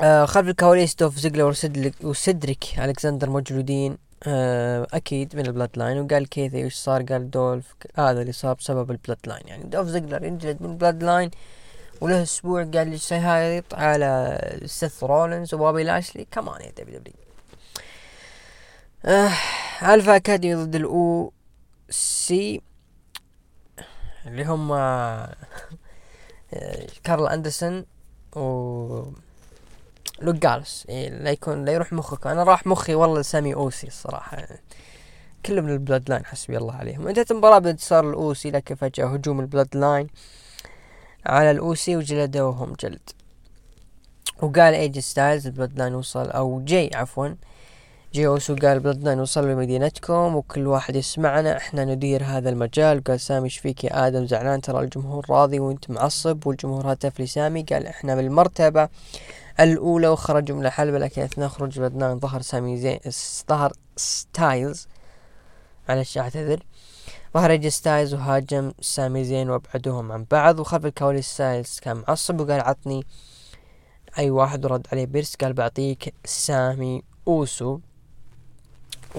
آه خلف الكواليس دوف زيجلر وسيدريك ألكسندر موجودين آه أكيد من البلاد لاين، وقال كيثي وش صار؟ قال دولف هذا آه اللي صار بسبب البلاد لاين. يعني دوف زيجلر ينجلد من البلاد لاين وله أسبوع قال لي سيهايط على سيث رولنز وبوبي لاشلي كمان يا دبليو دبليو. آه ألفا أكاديمي ضد الأو سي اللي هم كارل أندرسون و لوك جالس. لا يكون لا يروح مخك، أنا راح مخي والله سامي أوسي الصراحة، كلهم من البلاد لاين حسبي الله عليهم. انتهت المباراة بانتصار الأوسي، لكن فجأة هجوم البلاد لاين على الأوسي وجلدوهم جلد، وقال إيج ستايلز البلاد لاين وصل أو جي عفوا جي أوسو قال البلاد لاين وصل لمدينتكم وكل واحد يسمعنا احنا ندير هذا المجال. قال سامي شفيك يا آدم زعلان؟ ترى الجمهور راضي وانت معصب، والجمهور هتف لسامي. قال احنا بالمرتبة الأولى وخرجوا من الحلبة، لكن أثناء خروج البلاد لاين ظهر سامي زين ظهر ستايلز معلش أعتذر ظهر إيج ستايلز وهاجم سامي زين وابعدوهم عن بعض. وخلف الكواليس ستايلز كان معصب وقال عطني أي واحد، ورد عليه بيرس قال بعطيك سامي أوسو،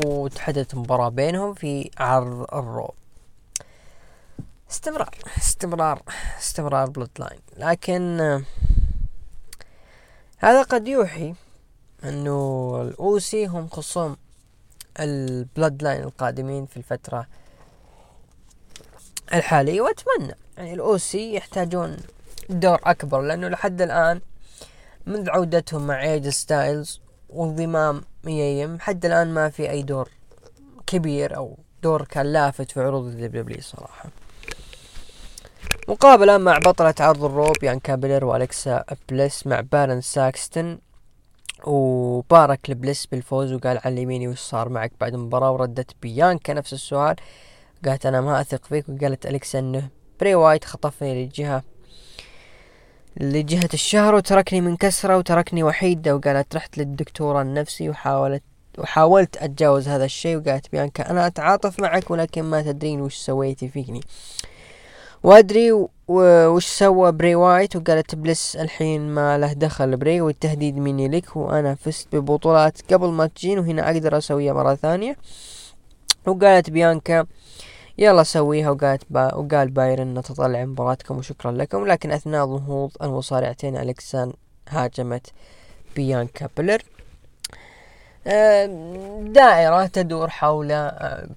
وتحدث مباراة بينهم في عرض الرو. استمرار استمرار استمرار بلود لاين، لكن هذا قد يوحي انه الأوسي هم خصوم البلود لاين القادمين في الفترة الحالية. واتمنى يعني الأوسي يحتاجون دور اكبر، لانه لحد الان منذ عودتهم مع إيج ستايلز وانضمام ميم حد الآن ما في أي دور كبير أو دور كان لافت في عروض الدبليو دبليو صراحة. مقابلة مع بطلة عرض الروب يان كابلير وأليكسا بليس مع بارن ساكستن، وبارك لبليس بالفوز وقال علميني وش صار معك بعد المباراة، وردت بيانكا نفس السؤال قالت أنا ما أثق فيك، وقالت أليكسا إنه بري وايت خطفني للجهة لجهة الشهر وتركني من كسرة وتركني وحيدة، وقالت رحت للدكتورة النفسي وحاولت وحاولت أتجاوز هذا الشيء، وقالت بيانكا أنا أتعاطف معك ولكن ما تدرين وش سويتي فيني وأدري وش سوى بري وايت، وقالت بلس الحين ما له دخل بري والتهديد مني لك، وأنا فزت ببطولات قبل ما تجين وهنا أقدر أسويها مرة ثانية، وقالت بيانكا يلا سويها، وقالت با وقال بايرن نتطلع مباراتكم وشكرا لكم. لكن أثناء ظهور المصارعتين أليكسان هاجمت بيانكا بيلر دائرة تدور حول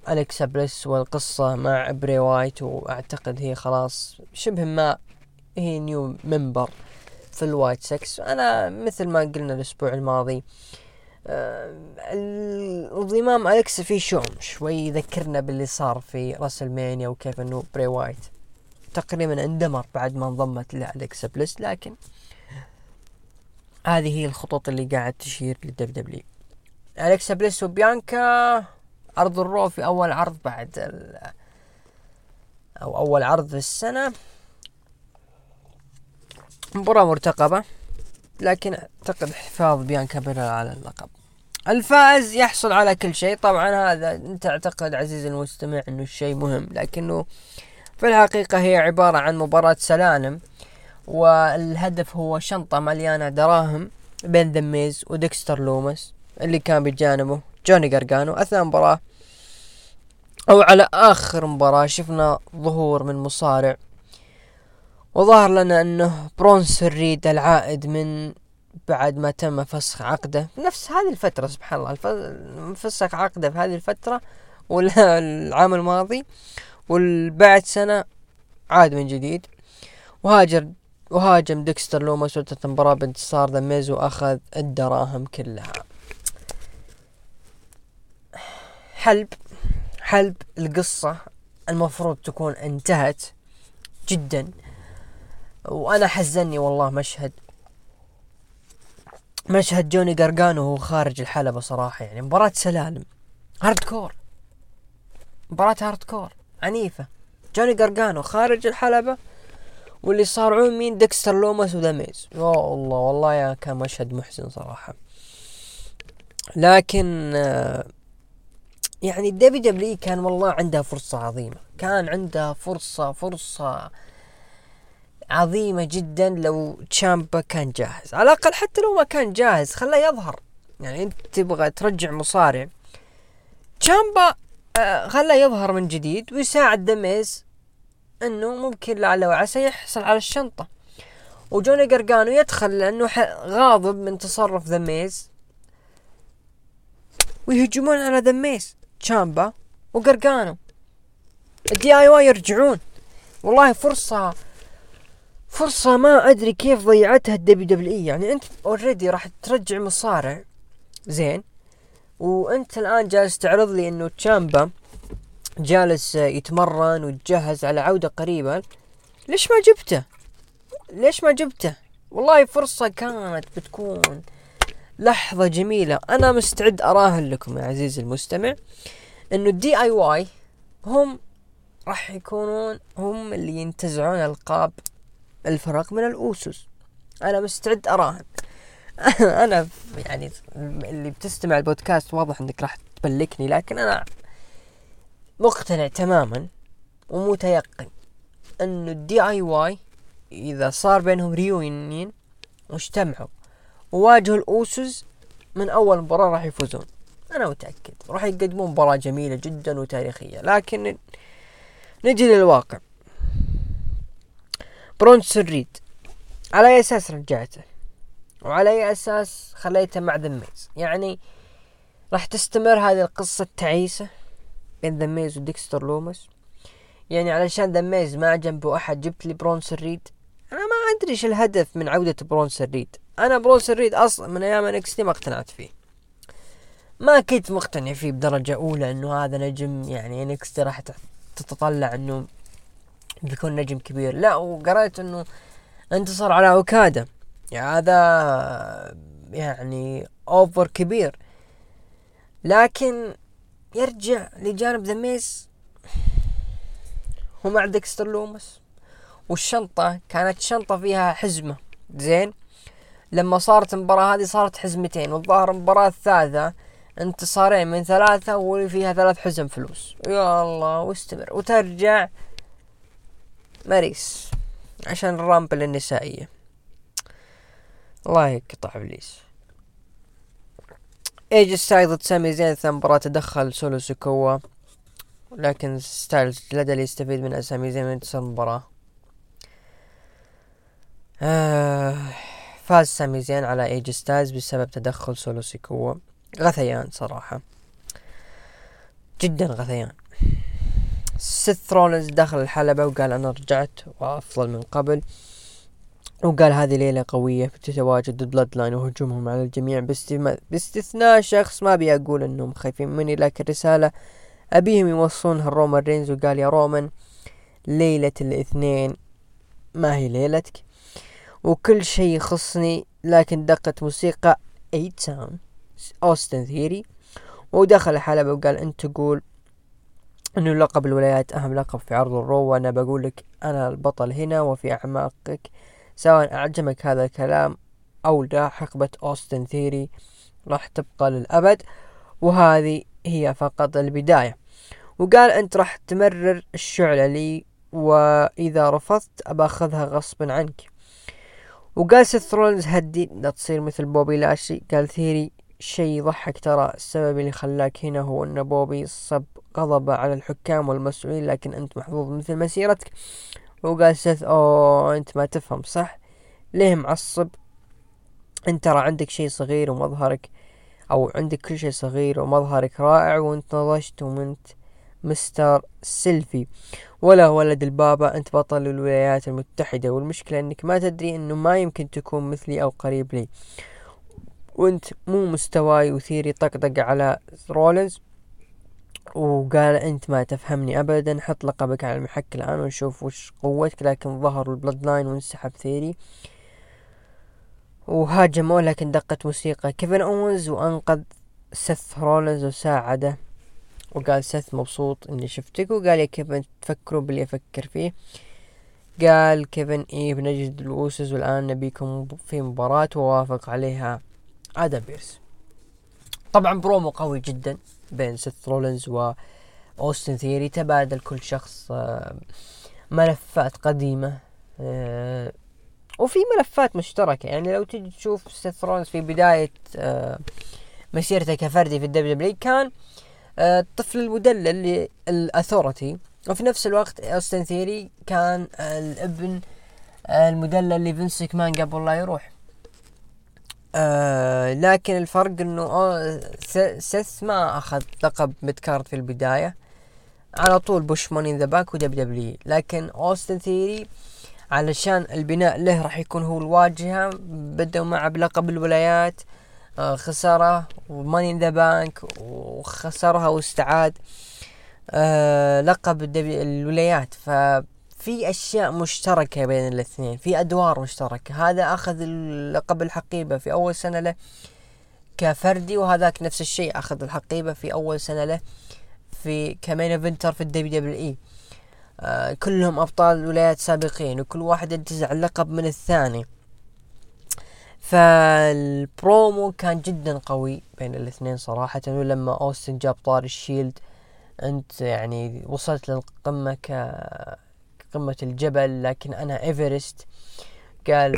أليكسا بليس والقصة مع بري وايت، وأعتقد هي خلاص شبه ما هي نيو ممبر في الوايت سكس. أنا مثل ما قلنا الأسبوع الماضي الضمام أليكسا فيه شوم شوي، ذكرنا باللي صار في راسل مانيا وكيف أنه بري وايت تقريبا اندمر بعد ما انضمت لأليكسا بليس، لكن هذه هي الخطوط اللي قاعد تشير للدب دبليو. أليكسا بليس وبيانكا عرض الرو في أول عرض بعد أو أول عرض في السنة، مباراة مرتقبة، لكن أعتقد حفاظ بيانكا بيريل على اللقب. الفائز يحصل على كل شيء. طبعا هذا أنت أعتقد عزيزي المستمع أنه الشيء مهم، لكنه في الحقيقة هي عبارة عن مباراة سلالم، والهدف هو شنطة مليانة دراهم بين دميز وديكستر لومس اللي كان بجانبه جوني غارغانو. أثناء مباراة أو على آخر مباراة شفنا ظهور من مصارع، وظهر لنا أنه برونس ريد العائد من بعد ما تم فسخ عقده نفس هذه الفترة. سبحان الله، فسخ عقده في هذه الفترة ولا العام الماضي، والبعد سنة عاد من جديد وهاجر وهاجم ديكستر لوماس وانتهت المباراة بانتصار دميز وأخذ الدراهم كلها. حلب حلب القصة المفروض تكون انتهت جدا، وأنا حزني والله مشهد مشهد جوني غارغانو وهو خارج الحلبة صراحة. يعني مباراة سلالم هاردكور، مباراة هاردكور عنيفة، جوني غارغانو خارج الحلبة واللي صارعون مين؟ ديكستر لوماس ودميز. يا الله والله يا كان مشهد محزن صراحة. لكن يعني دبليو دبليو كان والله عندها فرصة عظيمة، كان عندها فرصة فرصة عظيمة جدا. لو تشامبا كان جاهز على الأقل، حتى لو ما كان جاهز خلاه يظهر. يعني أنت تبغى ترجع مصارع، تشامبا خلاه يظهر من جديد ويساعد دميز أنه ممكن لعل وعسى يحصل على الشنطة، وجوني غارغانو يدخل لأنه غاضب من تصرف دميز ويهجمون على دميز تشامبا وغارغانو، الدي آي واي يرجعون. والله فرصة فرصة ما أدري كيف ضيعتها الدبليو دبليو إي. يعني أنت أوريدي راح ترجع مصارع زين، وأنت الآن جالس تعرض لي إنه تشامبا جالس يتمرن ويتجهز على عودة قريبا، ليش ما جبته ليش ما جبته والله فرصة كانت بتكون لحظة جميلة. أنا مستعد أراهن لكم يا عزيزي المستمع إنه الدي آي واي هم راح يكونون هم اللي ينتزعون ألقاب الفرق من الأوسس. أنا مستعد أراهن. أنا يعني اللي بتستمع البودكاست واضح إنك راح تبلكني، لكن أنا مقتنع تماما ومتيقن إنه الدي آي واي إذا صار بينهم ريونين واجتمعوا وواجهوا الأوسس من أول مباراة راح يفوزون، أنا متأكد راح يقدمون مباراة جميلة جدا وتاريخية. لكن نجي للواقع، برونس ريد على أي أساس رجعته وعلى أي أساس خليته مع دميز؟ يعني راح تستمر هذه القصة التعيسة بين دميز وديكستر لوماس؟ يعني علشان دميز ما جنبه أحد جبت لي برونس ريد؟ أنا ما أدري إيش الهدف من عودة برونس ريد. أنا برونس ريد أصلا من أيام إن إكس تي ما اقتنعت فيه، ما كنت مقتنع فيه بدرجة أولى إنه هذا نجم. يعني إن إكس تي راح تتطلع إنه بيكون نجم كبير، لا. وقرأت إنه انتصر على أوكادا، يعني هذا يعني أوفر كبير، لكن يرجع لجانب دميز ومع ديكستر لوماس. والشنطة كانت شنطة فيها حزمة زين، لما صارت المباراة هذه صارت حزمتين، والظاهر المباراة الثالثة انتصارين من ثلاثة واللي فيها ثلاث حزم فلوس. يا الله واستمر. وترجع ماريس عشان الرامبل النسائية، الله يقطع ابليس. ايج ستايلز ضد سامي زين، ثم مباراة تدخل سولو سكوا، لكن ستايلز لدى اللي يستفيد من سامي زين وينتصر المباراة. آه فاز سامي زين على ايج ستايلز بسبب تدخل سولو سكوا. غثيان صراحة، جدا غثيان. سيث رولنز دخل الحلبة وقال أنا رجعت وأفضل من قبل، وقال هذه ليلة قوية بتتواجد البلاد لاين وهجومهم على الجميع باستثناء شخص ما أبي أقول أنهم خايفين مني، لكن رسالة أبيهم يوصلونها رومن رينز. وقال يا رومن ليلة الاثنين ما هي ليلتك وكل شيء يخصني، لكن دقت موسيقى اي تاون أوستن ثيري ودخل الحلبة وقال أنت تقول أنه لقب الولايات أهم لقب في عرض الرو، وأنا بقول لك أنا البطل هنا وفي أعماقك، سواء أعجبك هذا الكلام أو لا حقبة أوستن ثيري راح تبقى للأبد، وهذه هي فقط البداية. وقال أنت راح تمرر الشعلة لي وإذا رفضت أباخذها غصبا عنك. وقال سيث رولنز هدي لا تصير مثل بوبي لاشي. قال ثيري شي يضحك، ترى السبب اللي خلاك هنا هو أن بوبي صب غضبه على الحكام والمسؤولين، لكن أنت محظوظ مثل مسيرتك. وقال سيث أوه أنت ما تفهم صح ليه معصب، أنت ترى عندك شي صغير ومظهرك أو عندك كل شي صغير ومظهرك رائع، وأنت نضجت وأنت مستر سيلفي ولا ولد البابا، أنت بطل الولايات المتحدة، والمشكلة أنك ما تدري أنه ما يمكن تكون مثلي أو قريب لي، وأنت مو مستواي. وثيري طقطق على رولنز وقال أنت ما تفهمني أبدا، حط لقبك على المحك الآن ونشوف وش قوتك. لكن ظهروا البلاد لاين وانسحب ثيري وهاجموا، لكن دقت موسيقى كيفن أونز وأنقذ سيث رولنز وساعده. وقال سيث مبسوط اني شفتك، وقال يا كيفن تفكروا باللي افكر فيه. قال كيفن ايه بنجد الأوسس والان نبيكم في مباراة، ووافق عليها آدم بيرس. طبعا برومو قوي جدا بين سيث رولنز وأوستن ثيري، تبادل كل شخص ملفات قديمة وفي ملفات مشتركة. يعني لو تجي تشوف سيث رولنز في بداية مسيرته كفردي في الدبليو دبليو كان الطفل المدلل للأثورتي، وفي نفس الوقت أوستن ثيري كان الابن المدلل لفينس ماكمان قبل لا يروح. أه لكن الفرق انه سيث ما اخذ لقب ميدكارد في البداية، على طول بوش ماني ذا باك ودبليو دبليو، لكن أوستن ثيري علشان البناء له راح يكون هو الواجهة، بدأوا معه بلقب الولايات، خسارة وماني ذا بانك وخسرها واستعاد أه لقب الولايات. ففي أشياء مشتركة بين الاثنين، في أدوار مشتركة، هذا أخذ لقب الحقيبة في أول سنة له كفردي، وهذاك نفس الشيء أخذ الحقيبة في أول سنة له في كمين فينتر في الدبليو دبليو إي. أه كلهم أبطال الولايات سابقين، وكل واحد انتزع اللقب من الثاني. فالبرومو كان جدا قوي بين الاثنين صراحة، ولما أوستن جاب طار الشيلد أنت يعني وصلت للقمة كقمة الجبل، لكن أنا إيفرست. قال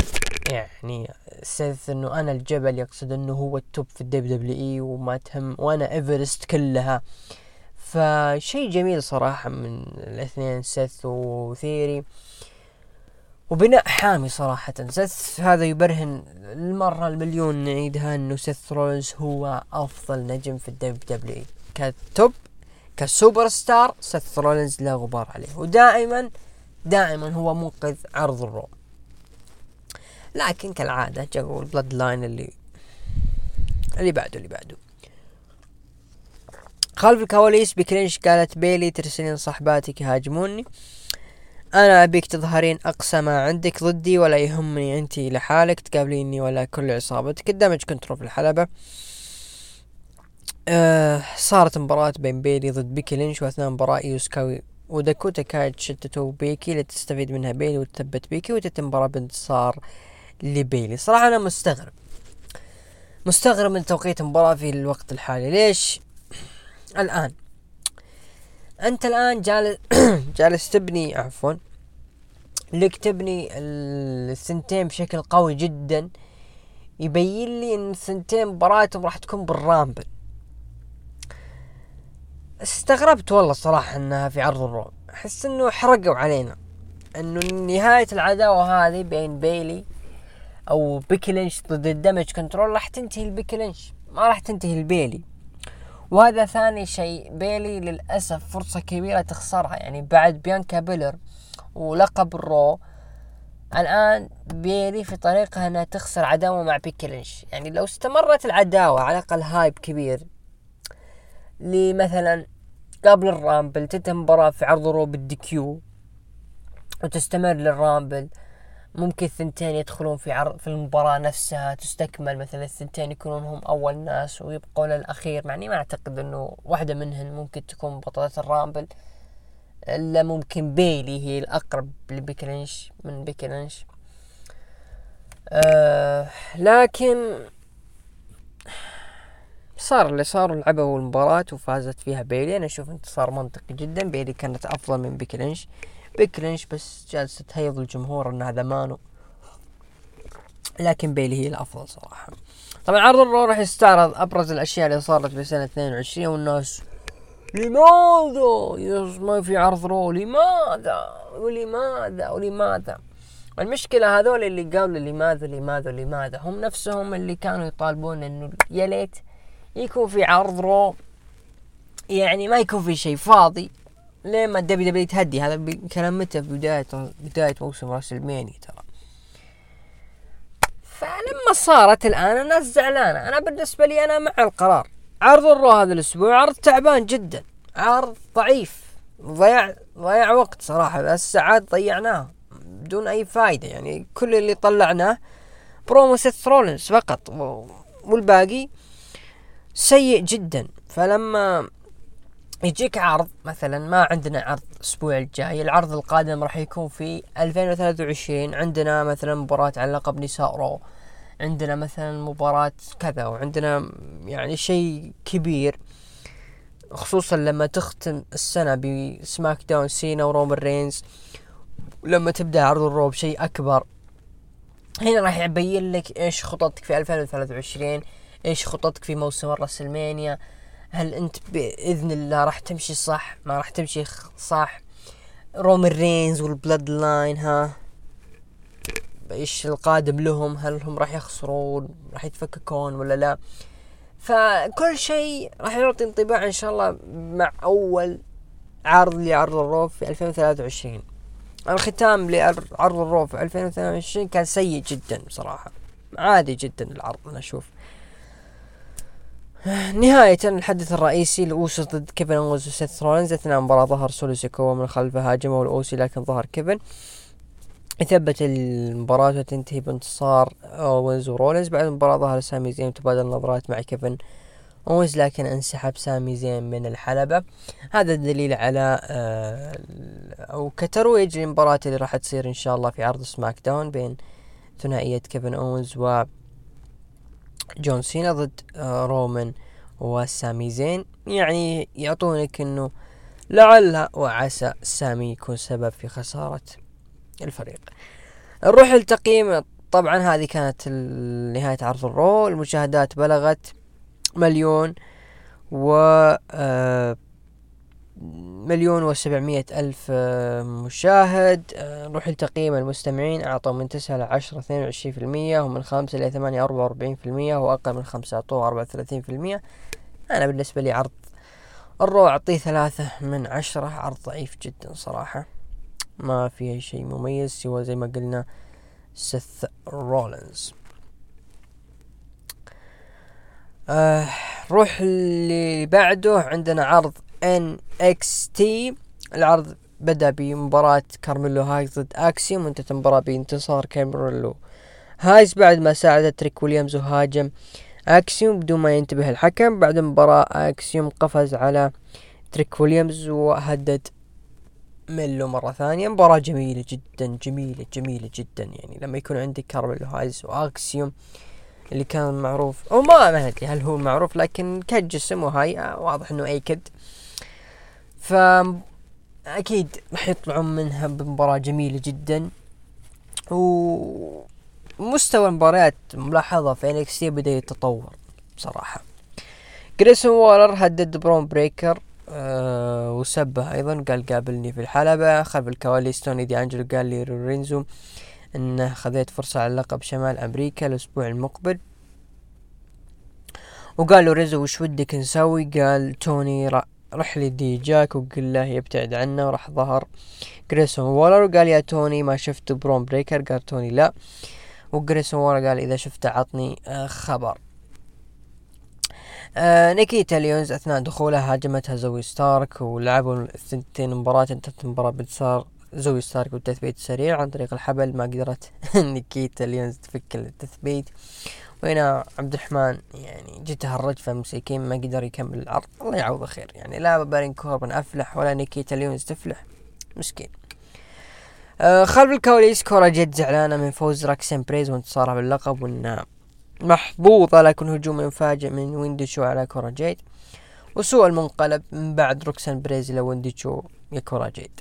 يعني سيث أنه أنا الجبل، يقصد أنه هو التوب في الدبليو دبليو إي وما تهم، وأنا إيفرست كلها. فشي جميل صراحة من الاثنين سيث وثيري، وبناء حامي صراحة. سيث هذا يبرهن المرة المليون نعيدها انه سيث رولنز هو افضل نجم في الدبليو دبليو كتوب كسوبر ستار. سيث رولنز لا غبار عليه، ودائما دائما هو منقذ عرض الرو. لكن كالعادة جو البلاد لاين اللي اللي بعده اللي بعده خلف الكواليس بكرينش. قالت بيلي ترسلين صاحباتك يهاجموني، أنا أبيك تظهرين أقصى ما عندك ضدي، ولا يهمني أنت لحالك تقابليني ولا كل عصابتك. الدمج كنترو في الحلبة. أه صارت مباراة بين بيلي ضد بيكي لينش، وأثناء مباراة يوسكاوي وداكوتا كاي تشتتوا بيكي لتستفيد منها بيلي وتثبت بيكي، وتتم مباراة بانتصار لبيلي. صراحة أنا مستغرب مستغرب من توقيت مباراة في الوقت الحالي. ليش الآن انت الان جالس جالس تبني عفوا لك تبني السنتين بشكل قوي جدا، يبين لي ان السنتين مباراتهم راح تكون بالرامبل. استغربت والله صراحة انها في عرض الرو، احس انه حرقوا علينا انه نهاية العداوة هذه بين بيلي او بيكي لينش ضد الدمج كنترول راح تنتهي البيكي لينش، ما راح تنتهي البيلي. وهذا ثاني شيء، بيلي للأسف فرصة كبيرة تخسرها، يعني بعد بيانكا بيلر ولقب الرو الآن بيلي في طريقها أنها تخسر عداوة مع بيكي لينش. يعني لو استمرت العداوة على الأقل هايب كبير لمثلا قبل الرامبل، تتم مباراة في عرض رو بالديكيو وتستمر للرامبل، ممكن الثنتين يدخلون في عرض في المباراة نفسها، تستكمل مثلا الثنتين يكونون هم أول ناس ويبقوا للأخير. معني ما أعتقد أنه واحدة منهن ممكن تكون بطلة الرامبل، إلا ممكن بيلي هي الأقرب لبيكي لينش من بيكي لينش. أه لكن صار اللي صار، لعبوا المباراة وفازت فيها بيلي. أنا أشوف انتصار منطقي جدا، بيلي كانت أفضل من بيكي لينش. بيكي لينش بس جالسة تهيض الجمهور أنها ذمانه، لكن بيلي هي الأفضل صراحة. طبعا عرض الرو راح يستعرض أبرز الأشياء اللي صارت في سنة اثنين وعشرين، والناس لماذا يس ما في عرض رو، لماذا ولماذا ولماذا. المشكلة هذول اللي قالوا لماذا لماذا لماذا هم نفسهم اللي كانوا يطالبون إنه يا ليت يكون في عرض رو، يعني ما يكون في شيء فاضي لما دبليو دبليو تهدي. هذا بكلامته في بداية بداية موسم راسلمانيا ترى. فلما صارت الآن الناس زعلانة. أنا بالنسبة لي أنا مع القرار. عرض الرو هذا الأسبوع عرض تعبان جدا، عرض ضعيف، ضيع ضيع وقت صراحة، بس ساعات ضيعناها بدون أي فائدة. يعني كل اللي طلعناه برومو سيث رولنز فقط، والباقي سيء جدا. فلما يجيك عرض مثلا، ما عندنا عرض الأسبوع الجاي، العرض القادم راح يكون في ألفين وثلاثة وعشرين، عندنا مثلا مباراة على لقب نساء رو، عندنا مثلا مباراة كذا، وعندنا يعني شيء كبير، خصوصا لما تختم السنة بسماك داون سينا ورومن رينز، ولما تبدأ عرض الرو بشيء أكبر. هنا راح يبين لك إيش خططك في ألفين وثلاثة وعشرين، إيش خططك في موسم الرسلمانيا، هل أنت بإذن الله راح تمشي صح ما راح تمشي صح. رومن رينز والبلاد لاين، ها إيش القادم لهم، هل هم راح يخسرون، راح يتفككون ولا لا. فكل شيء راح يعطي انطباع إن شاء الله مع أول عرض لعرض الرو في ألفين وثلاثة وعشرين. الختام لعرض الرو في ألفين وثلاثة وعشرين كان سيء جدا بصراحة، عادي جدا العرض أنا أشوف. نهاية الحدث الرئيسي، الأوسس ضد كيفن أونز وسيث رولنز. أثناء المباراة ظهر سولو سيكو من خلفه هاجمه الأوسي، لكن ظهر كيفن يثبت المباراة وتنتهي بانتصار أونز ورولنز. بعد المباراة ظهر سامي زين وتبادل نظرات مع كيفن أونز، لكن انسحب سامي زين من الحلبة. هذا الدليل على أو كترويج المباراة اللي راح تصير إن شاء الله في عرض سماك داون بين ثنائية كيفن أونز و جون سينا ضد رومان وسامي زين. يعني يعطونك انه لعل وعسى سامي يكون سبب في خسارة الفريق. نروح لتقييم. طبعا هذه كانت نهاية عرض الرو. المشاهدات بلغت مليون و مليون وسبعمية ألف مشاهد. نروح لتقييم المستمعين، أعطوا من تسعة إلى عشرة اثنين وعشرين في المية، ومن خمسة إلى ثمانية أربعة وأربعين في المية، وأقل من خمسة أعطوه أربعة وثلاثين في المية. أنا بالنسبة لي عرض الرو أعطيه ثلاثة من عشرة، عرض ضعيف جدا صراحة، ما فيه شيء مميز سوى زي ما قلنا سيث رولنز. آه روح اللي بعده، عندنا عرض إن إكس تي. العرض بدأ بمباراة كارميلو هايز ضد أكسيوم، وانتهت المباراة بانتصار كارميلو هايز بعد ما ساعد تريك ويليامز وهاجم أكسيوم بدون ما ينتبه الحكم. بعد المباراة أكسيوم قفز على تريك ويليامز وهدد ميلو مرة ثانية. مباراة جميلة جدا جميلة جميلة جدا، يعني لما يكون عندك كارميلو هايز وأكسيوم اللي كان معروف، أو ما أمهد لي هل هو معروف، لكن كجسم وهاي واضح إنه أيكد، فأكيد راح يطلعون منها بمباراة جميلة جدا. ومستوى المباريات ملاحظة في إن إكس تي بدأ يتطور بصراحة. جريسون وولر هدد برون بريكر أه وسبه أيضا، قال قابلني في الحلبة. خلف الكواليس توني دي أنجلو قال لي رينزو إنه خذيت فرصة على لقب شمال أمريكا الأسبوع المقبل. وقال له ريزو وش ودك نسوي؟ قال توني رح لي دي جاك وقال له يبتعد عنه. وراح ظهر جريسون وولر وقال يا توني ما شفت برون بريكر؟ قال توني لا. وجريسون وولر قال إذا شفت عطني خبر. آه نيكيتا ليونز أثناء دخولها هاجمتها زوي ستارك ولعبوا الثنتين مباراة. انتهت المباراة بانتصار زوي ستارك والتثبيت سريع عن طريق الحبل. ما قدرت نيكيتا ليونز تفك التثبيت، وهنا عبد الرحمن يعني جتها الرجفة مسكين ما قدر يكمل العرض. الله يعوضه خير، يعني لا بارين كوربن أفلح ولا نيكيتا ليونز تفلح مسكين. آه خلف الكواليس كورا جد زعلانة من فوز راكسين بريز وانتصارها باللقب، وإنها محظوظة لكن هجوم مفاجئ من وينديتشو على كورا جيد وسوء المنقلب من بعد روكسان بريز إلى وينديتشو يا كورا جيد.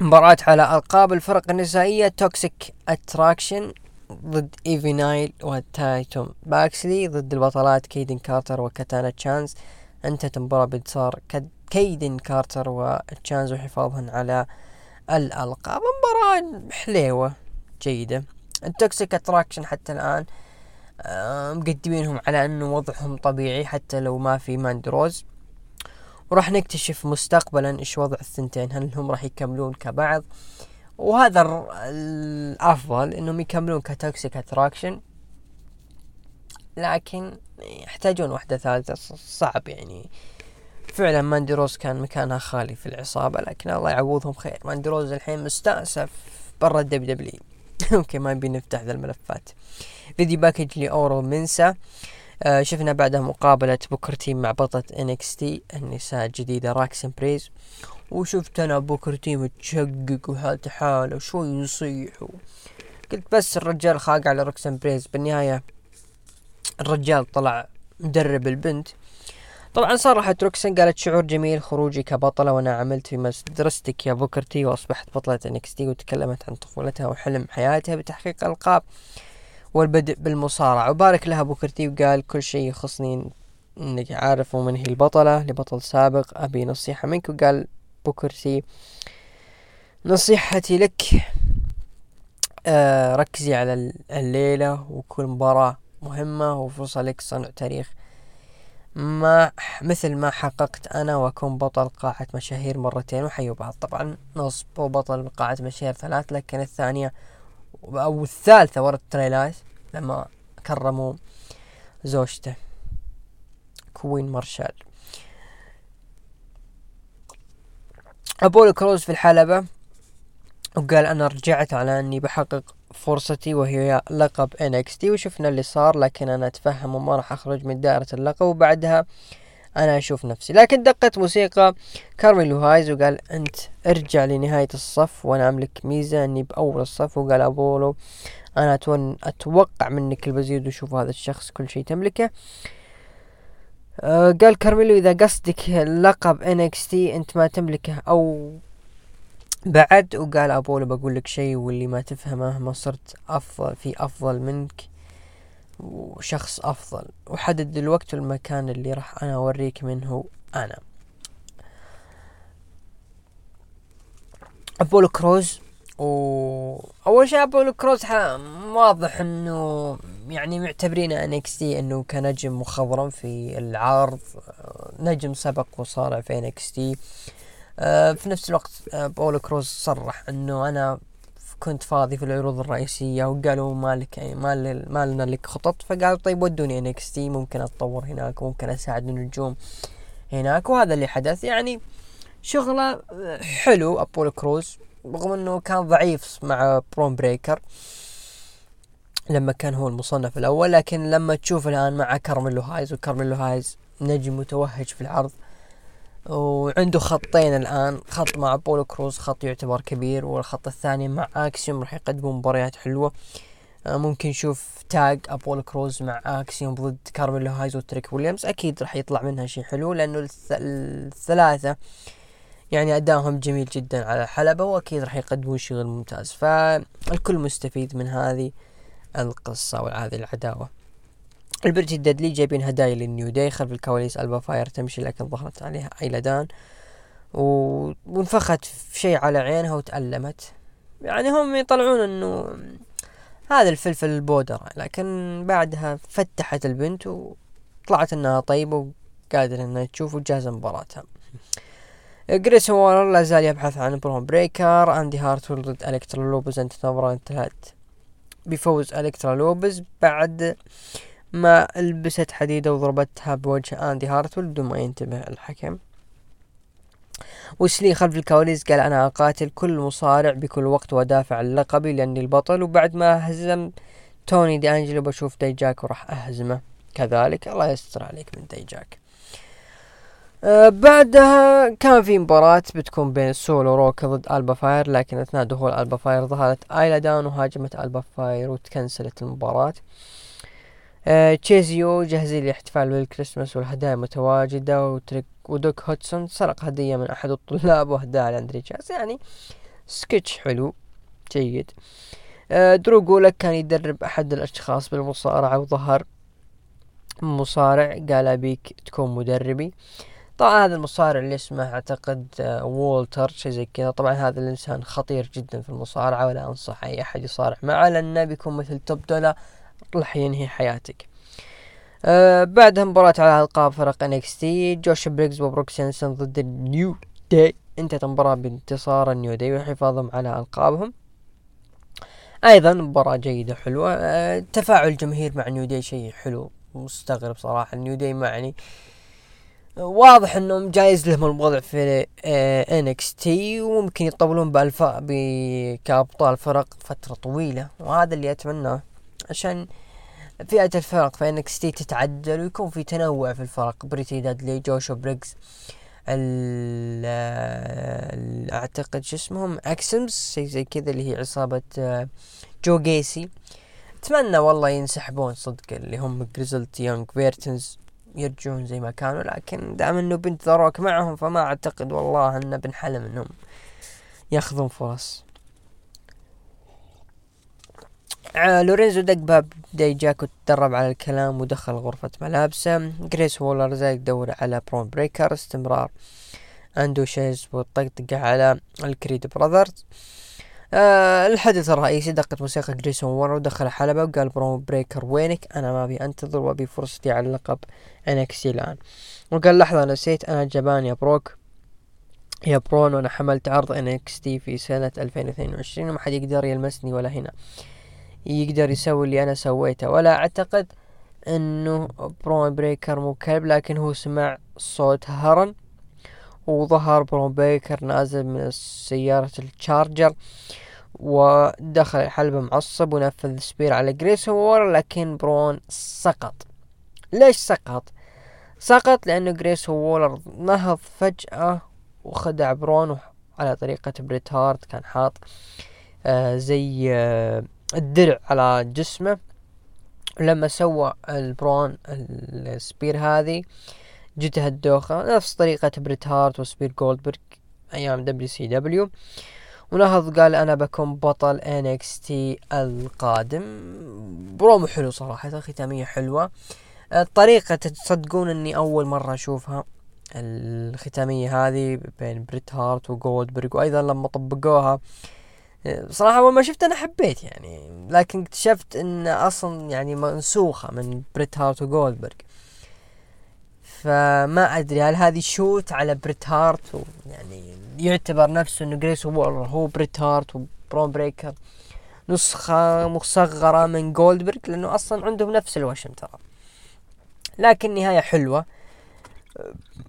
مباراة على ألقاب الفرق النسائية توكسيك أتراكشن ضد إيفي نايل وتايتوم باكسلي ضد البطلات كيدن كارتر وكاتانا تشانز. انتهت المباراة بانتصار كيدن كارتر وتشانز وحفاظهن على الألقاب. مباراة حلوة جيدة. التوكسيك اتراكشن حتى الآن مقدمينهم على أنه وضعهم طبيعي حتى لو ما في ماندروز، وراح نكتشف مستقبلا إيش وضع الثنتين، هل هم راح يكملون كبعض؟ وهذا الأفضل إنهم يكملون كتوكسيك اتراكشن، لكن يحتاجون واحدة ثالثة. صعب يعني فعلا. ماندروز كان مكانها خالي في العصابة، لكن الله يعوضهم خير. ماندروز الحين مستأسف برا الدبليو دبليو. اوكي ما نبي نفتح ذا الملفات. فيديو باكج لأورو منسا. آه شفنا بعدها مقابلة بوكر تي مع بطلة إن إكس تي النساء الجديدة راكسين بريز، وشفت أنا بوكر تي متشقق وحالته حاله وشوي يصيح، قلت بس الرجال خاق على راكسين بريز. بالنهاية الرجال طلع مدرب البنت. طبعا صرحت روكسين قالت شعور جميل خروجي كبطلة، وانا عملت في مدرستك يا بوكرتي، واصبحت بطلة إن إكس تي. وتكلمت عن طفولتها وحلم حياتها بتحقيق القاب والبدء بالمصارعة، وبارك لها بوكرتي وقال كل شيء يخصني انك عارف ومن هي البطلة. لبطل سابق ابي نصيحة منك. وقال بوكرتي نصيحتي لك آه ركزي على الليلة وكل مباراة مهمة وفرصة لك صنع تاريخ ما مثل ما حققت أنا، وأكون بطل قاعة مشاهير مرتين وحيوا بعض. طبعا نصب وبطل قاعة مشاهير ثلاث، لكن الثانية أو الثالثة ورا التريلات لما كرموا زوجته كوين مارشال. أبولو كروز في الحلبة وقال أنا رجعت على أني بحقق فرصتي وهي لقب إن إكس تي، وشفنا اللي صار، لكن أنا أتفهم وما راح أخرج من دائرة اللقب وبعدها أنا أشوف نفسي. لكن دقت موسيقى كارميلو هايز وقال أنت ارجع لنهاية الصف وأنا أملك ميزة أني بأول الصف. وقال أبولو أنا أتوقع منك المزيد وشوف هذا الشخص كل شيء تملكه. أه قال كارميلو إذا قصدك اللقب إن إكس تي أنت ما تملكه أو بعد. وقال أبولو بقول لك شيء واللي ما تفهمه، ما صرت أفضل في أفضل منك وشخص أفضل، وحدد الوقت والمكان اللي راح أنا أوريك منه أنا. أبولو كروز وأول شيء أبولو كروز واضح أنه يعني معتبرين إن إكس تي أنه كنجم مخضرم في العرض، نجم سبق وصارع في إن إكس تي. أه في نفس الوقت أه بولو كروز صرح انه انا كنت فاضي في العروض الرئيسية، وقالوا مالك اي مال ما لنا لك خطط، فقالوا طيب ودوني إن إكس تي ممكن اتطور هناك وممكن اساعد النجوم هناك، وهذا اللي حدث. يعني شغله حلو أبولو كروز، رغم انه كان ضعيف مع برون بريكر لما كان هو المصنف الاول، لكن لما تشوف الان مع كارميلو هايز، وكارميلو هايز نجم متوهج في العرض وعنده خطين الآن، خط مع بولو كروز خط يعتبر كبير، والخط الثاني مع أكسيوم راح يقدموا مباريات حلوة. ممكن نشوف تاج أبولو كروز مع أكسيوم ضد كارميلو هايز وتريك ويليامز، أكيد راح يطلع منها شيء حلو، لأنه الثلاثة يعني أدائهم جميل جدا على الحلبة، وأكيد راح يقدموا شيء ممتاز، فالكل مستفيد من هذه القصة وهذه العداوة. البرج الدادلي جايبين هدايا للنيو داي. خلف الكواليس ألبا فاير تمشي، لكن ظهرت عليها أيلدان وانفخت في شيء على عينها وتألمت. يعني هم يطلعون أنه هذا الفلفل البودرة، لكن بعدها فتحت البنت طلعت انها طيبة وقادرة انها تشوف وجاهزة مباراتها. جريس هو لا زال يبحث عن برون بريكر. اندي هارتول ضد الكترا لوبز انت المباراة انتهت بفوز الكترا لوبز بعد ما لبست حديدة وضربتها بوجه اندي هارتول بدون ما ينتبه الحكم. وسلي خلف الكواليس قال انا اقاتل كل مصارع بكل وقت وادافع عن لقبي لاني البطل، وبعد ما هزم توني دي انجلو بشوف داي جاك وراح اهزمه كذلك. الله يستر عليك من داي جاك. أه بعدها كان في مباراة بتكون بين سولو روكا ضد ألبا فاير، لكن اثناء دخول ألبا فاير ظهرت آيلا داون وهاجمت ألبا فاير وتكنسلت المباراة. أه تشيزيو جاهزين للاحتفال بالكريسماس والهدايا متواجدة، وتريك ودوك هوتسون سرق هدية من أحد الطلاب وهداها لأندري جاز. يعني سكتش حلو جيد. أه درو جولك كان يدرب أحد الأشخاص بالمصارعة وظهر مصارع قال أبيك تكون مدربي. طبعا هذا المصارع اللي اسمه اعتقد وولتر شيء زي كذا. طبعا هذا الانسان خطير جدا في المصارعه، ولا انصح اي احد يصارع معه لانه بيكون مثل توب دولا راح ينهي حياتك. آه بعدها مباراه على القاب فرق إن إكس تي، جوش بريكس وبروك سينسن ضد النيو داي انتهت المباراه بانتصار النيو داي وحفاظهم على القابهم. ايضا مباراه جيده حلوه. آه تفاعل الجماهير مع النيو داي شيء حلو، مستغرب صراحه النيو داي معني واضح انهم جايز لهم الوضع في إن إكس تي وممكن يطولون بالفاء كابطال فرق فترة طويلة، وهذا اللي اتمناه عشان فئة الفرق في إن إكس تي تتعدل ويكون في تنوع في الفرق. بريتي دادلي جوشو بريكس اعتقد شو اسمهم اكسمز زي كذا اللي هي عصابة جو جيسي. اتمنى والله ينسحبون صدق اللي هم جريزلت يونغ فيرتنز يرجعون زي ما كانوا، لكن دام انه بنت ذروك معهم فما اعتقد والله ان بنحلم انهم ياخذون فرص. آه لورينزو دق باب داي جاك وتدرب على الكلام ودخل غرفة ملابسه. جريس وولر زايد دور على برون بريكر، استمرار اندو شيز والطقطقة على الكريد براذرز. آه الحدث الرئيسي دقت موسيقى جريسون وورا ودخل حلبة وقال برون بريكر وينك، أنا ما أبي أنتظر وأبي فرصتي على لقب إن إكس تي الآن. وقال لحظة نسيت أنا جبان يا بروك يا برون، وأنا حملت عرض إن إكس تي في سنة ألفين واثنين وعشرين وما حد يقدر يلمسني ولا هنا يقدر يسوي اللي أنا سويته. ولا أعتقد أنه برون بريكر مو كلب، لكن هو سمع صوت هرن وظهر برون بريكر نازل من سيارة التشارجر ودخل الحلبة معصب ونفذ سبير على جريسون وورا، لكن برون سقط. ليش سقط؟ سقط لأنه جريسون وولر نهض فجأة وخدع برون على طريقة بريت هارت، كان حاط آه زي آه الدرع على جسمه، لما سوى البرون السبير هذه جته الدوخة نفس طريقة بريت هارت وسبير جولدبرغ أيام دبليو سي دبليو، ونهض قال أنا بكون بطل إن إكس تي القادم. برومو حلو صراحة، ختامية حلوة. الطريقة تصدقون أني أول مرة أشوفها الختامية هذه بين بريت هارت وجولدبرغ، وأيضا لما طبقوها صراحة أول ما شفت أنا حبيت يعني، لكن اكتشفت أن أصلا يعني منسوخة من بريت هارت وجولدبرغ، فما أدري هل هذه شوت على بريت هارت و... يعني يعتبر نفسه إنه جريس وولر هو بريت هارت وبرون بريكر نسخة مصغرة من جولدبرغ، لأنه أصلا عندهم نفس الوشم ترى. لكن نهاية حلوة.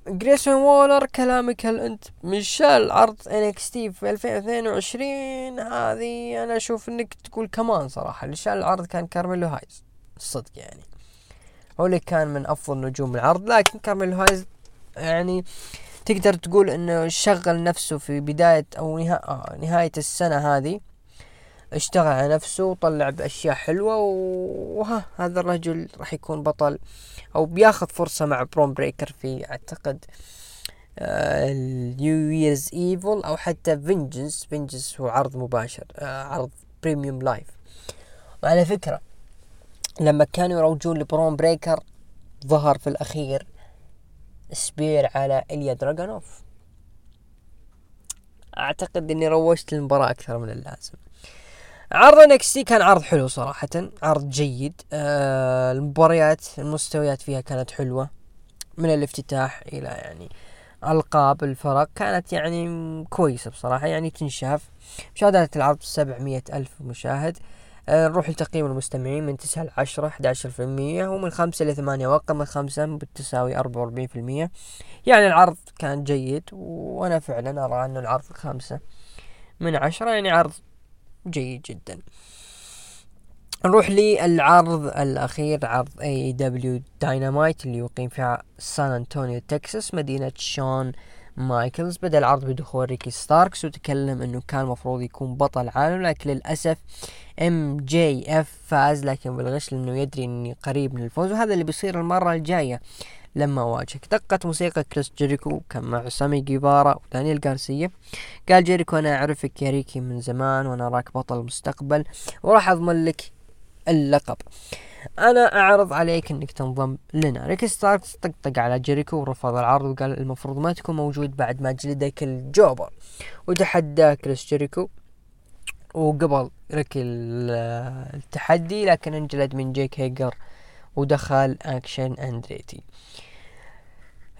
جريس وولر كلامك هل أنت من شال عرض إن إكس تي في ألفين واثنين وعشرين هذه أنا أشوف إنك تقول كمان صراحة. اللي شال العرض كان كارميلو هايز الصدق، يعني هو اللي كان من أفضل نجوم العرض، لكن كارميلو هايز يعني تقدر تقول إنه شغل نفسه في بداية أو نهاية السنة هذه، اشتغل على نفسه وطلع بأشياء حلوة، وها هذا الرجل راح يكون بطل أو بياخذ فرصة مع برون بريكر في أعتقد النيو ييرز إيفل أو حتى فينجنس. فينجنس هو عرض مباشر، عرض بريميوم لايف. وعلى فكرة لما كانوا يروجون لبرون بريكر ظهر في الأخير سبير على إليا دراغونوف. أعتقد أني روجت المباراة أكثر من اللازم. عرض إن إكس تي كان عرض حلو صراحة، عرض جيد. آه المباريات المستويات فيها كانت حلوة، من الافتتاح إلى يعني ألقاب الفرق، كانت يعني كويسة بصراحة، يعني تنشاف. مشاهدات العرض سبعمية ألف مشاهد. آه نروح لتقييم المستمعين من تسعة إلى عشرة إحدى عشر بالمية، ومن خمسة إلى ثمانية، وقم خمسة بالتساوي أربعة وأربعين بالمية. يعني العرض كان جيد، وأنا فعلا أرى أنه العرض خمسة من عشرة، يعني عرض جيد جدا. نروح للعرض الأخير، عرض إيه دبليو داينامايت اللي يقيم في سان أنطونيو تكساس مدينة شون مايكلز. بدأ العرض بدخول ريكي ستاركس، وتكلم أنه كان مفروض يكون بطل عالم، لكن للأسف إم جي إف فاز، لكن بالغش لأنه يدري أني قريب من الفوز، وهذا اللي بيصير المرة الجاية لما واجهك. دقت موسيقى كريس جيريكو، كان مع سامي جيبارا ودانيال غارسيا. قال جيريكو أنا أعرفك يا ريكي من زمان، وأنا راك بطل المستقبل، وراح أضمن لك اللقب، أنا أعرض عليك أنك تنضم لنا. ريك ستاركس طقطق على جيريكو ورفض العرض، وقال المفروض ما تكون موجود بعد ما جلدك الجوبر، وتحدى كريس جيريكو، وقبل ريك التحدي لكن انجلد من جيك هيجر ودخل أكشن أندريتي.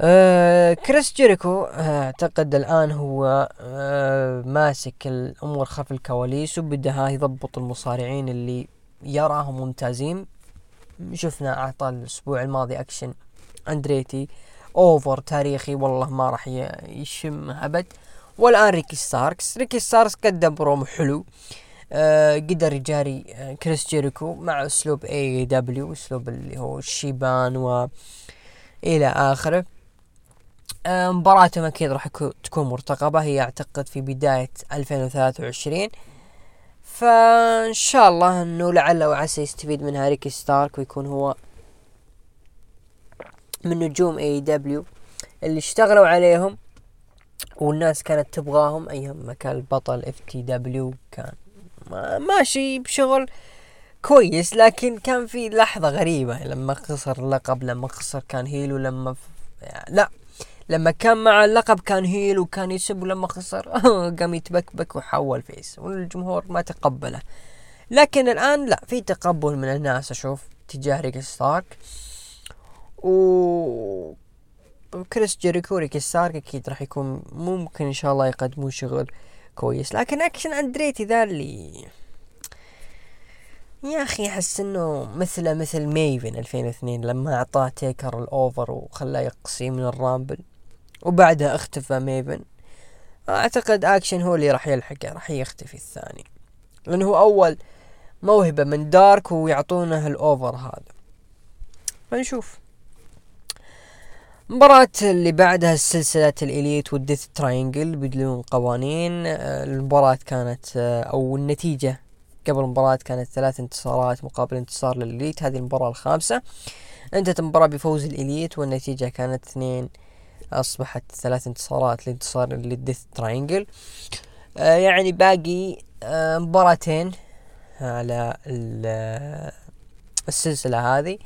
آه كريس جيريكو اعتقد الآن هو آه ماسك الأمور خلف الكواليس، وبدها يضبط المصارعين اللي يراهم ممتازين. شفنا أعطى الأسبوع الماضي أكشن أندريتي أوفر تاريخي، والله ما راح يشم أبد. والآن ريكي ستاركس ريكي ستاركس قدم بروم حلو، آه قدر يجاري آه كريس جيريكو مع أسلوب اي دبليو، أسلوب اللي هو الشيبان وإلى آخره. آه مباراتهم أكيد راح تكون مرتقبة، هي أعتقد في بداية ألفين وثلاثة وعشرين، فان شاء الله انه لعل وعسى يستفيد منها ريكي ستارك، ويكون هو من نجوم اي دبليو اللي اشتغلوا عليهم والناس كانت تبغاهم ايام ما كان البطل اف تي دبليو. كان ماشي بشغل كويس، لكن كان في لحظة غريبة لما خسر اللقب، لما خسر كان هيل، ولما ف... لا لما كان مع اللقب كان هيل وكان يسب، ولما خسر قام يتبكبك وحول فيس، والجمهور ما تقبله. لكن الآن لا، في تقبل من الناس أشوف تجاه ريكي ستارك و كريس جيريكو. ريكي ستارك أكيد راح يكون ممكن إن شاء الله يقدموا شغل كويس، لكن أكشن أندريتي ذا اللي يا أخي أحس أنه مثله مثل ميفن ألفين واثنين لما أعطاه تيكر الأوفر وخلاه يقصي من الرامبل، وبعدها اختفى ميفن. أعتقد أكشن هو اللي راح يلحقه، راح يختفي الثاني، لأنه هو أول موهبة من دارك ويعطونه الأوفر هذا. فنشوف مباراة اللي بعدها، السلسلة الإليت والديث تراينجل بدون قوانين. المباراة كانت أو النتيجة قبل المباراة كانت ثلاث انتصارات مقابل انتصار للإليت، هذه المباراة الخامسة. انتهت المباراة بفوز الإليت، والنتيجة كانت اثنين، أصبحت ثلاث انتصارات لانتصار للديث تراينجل. آه يعني باقي آه مباراتين على السلسلة هذه،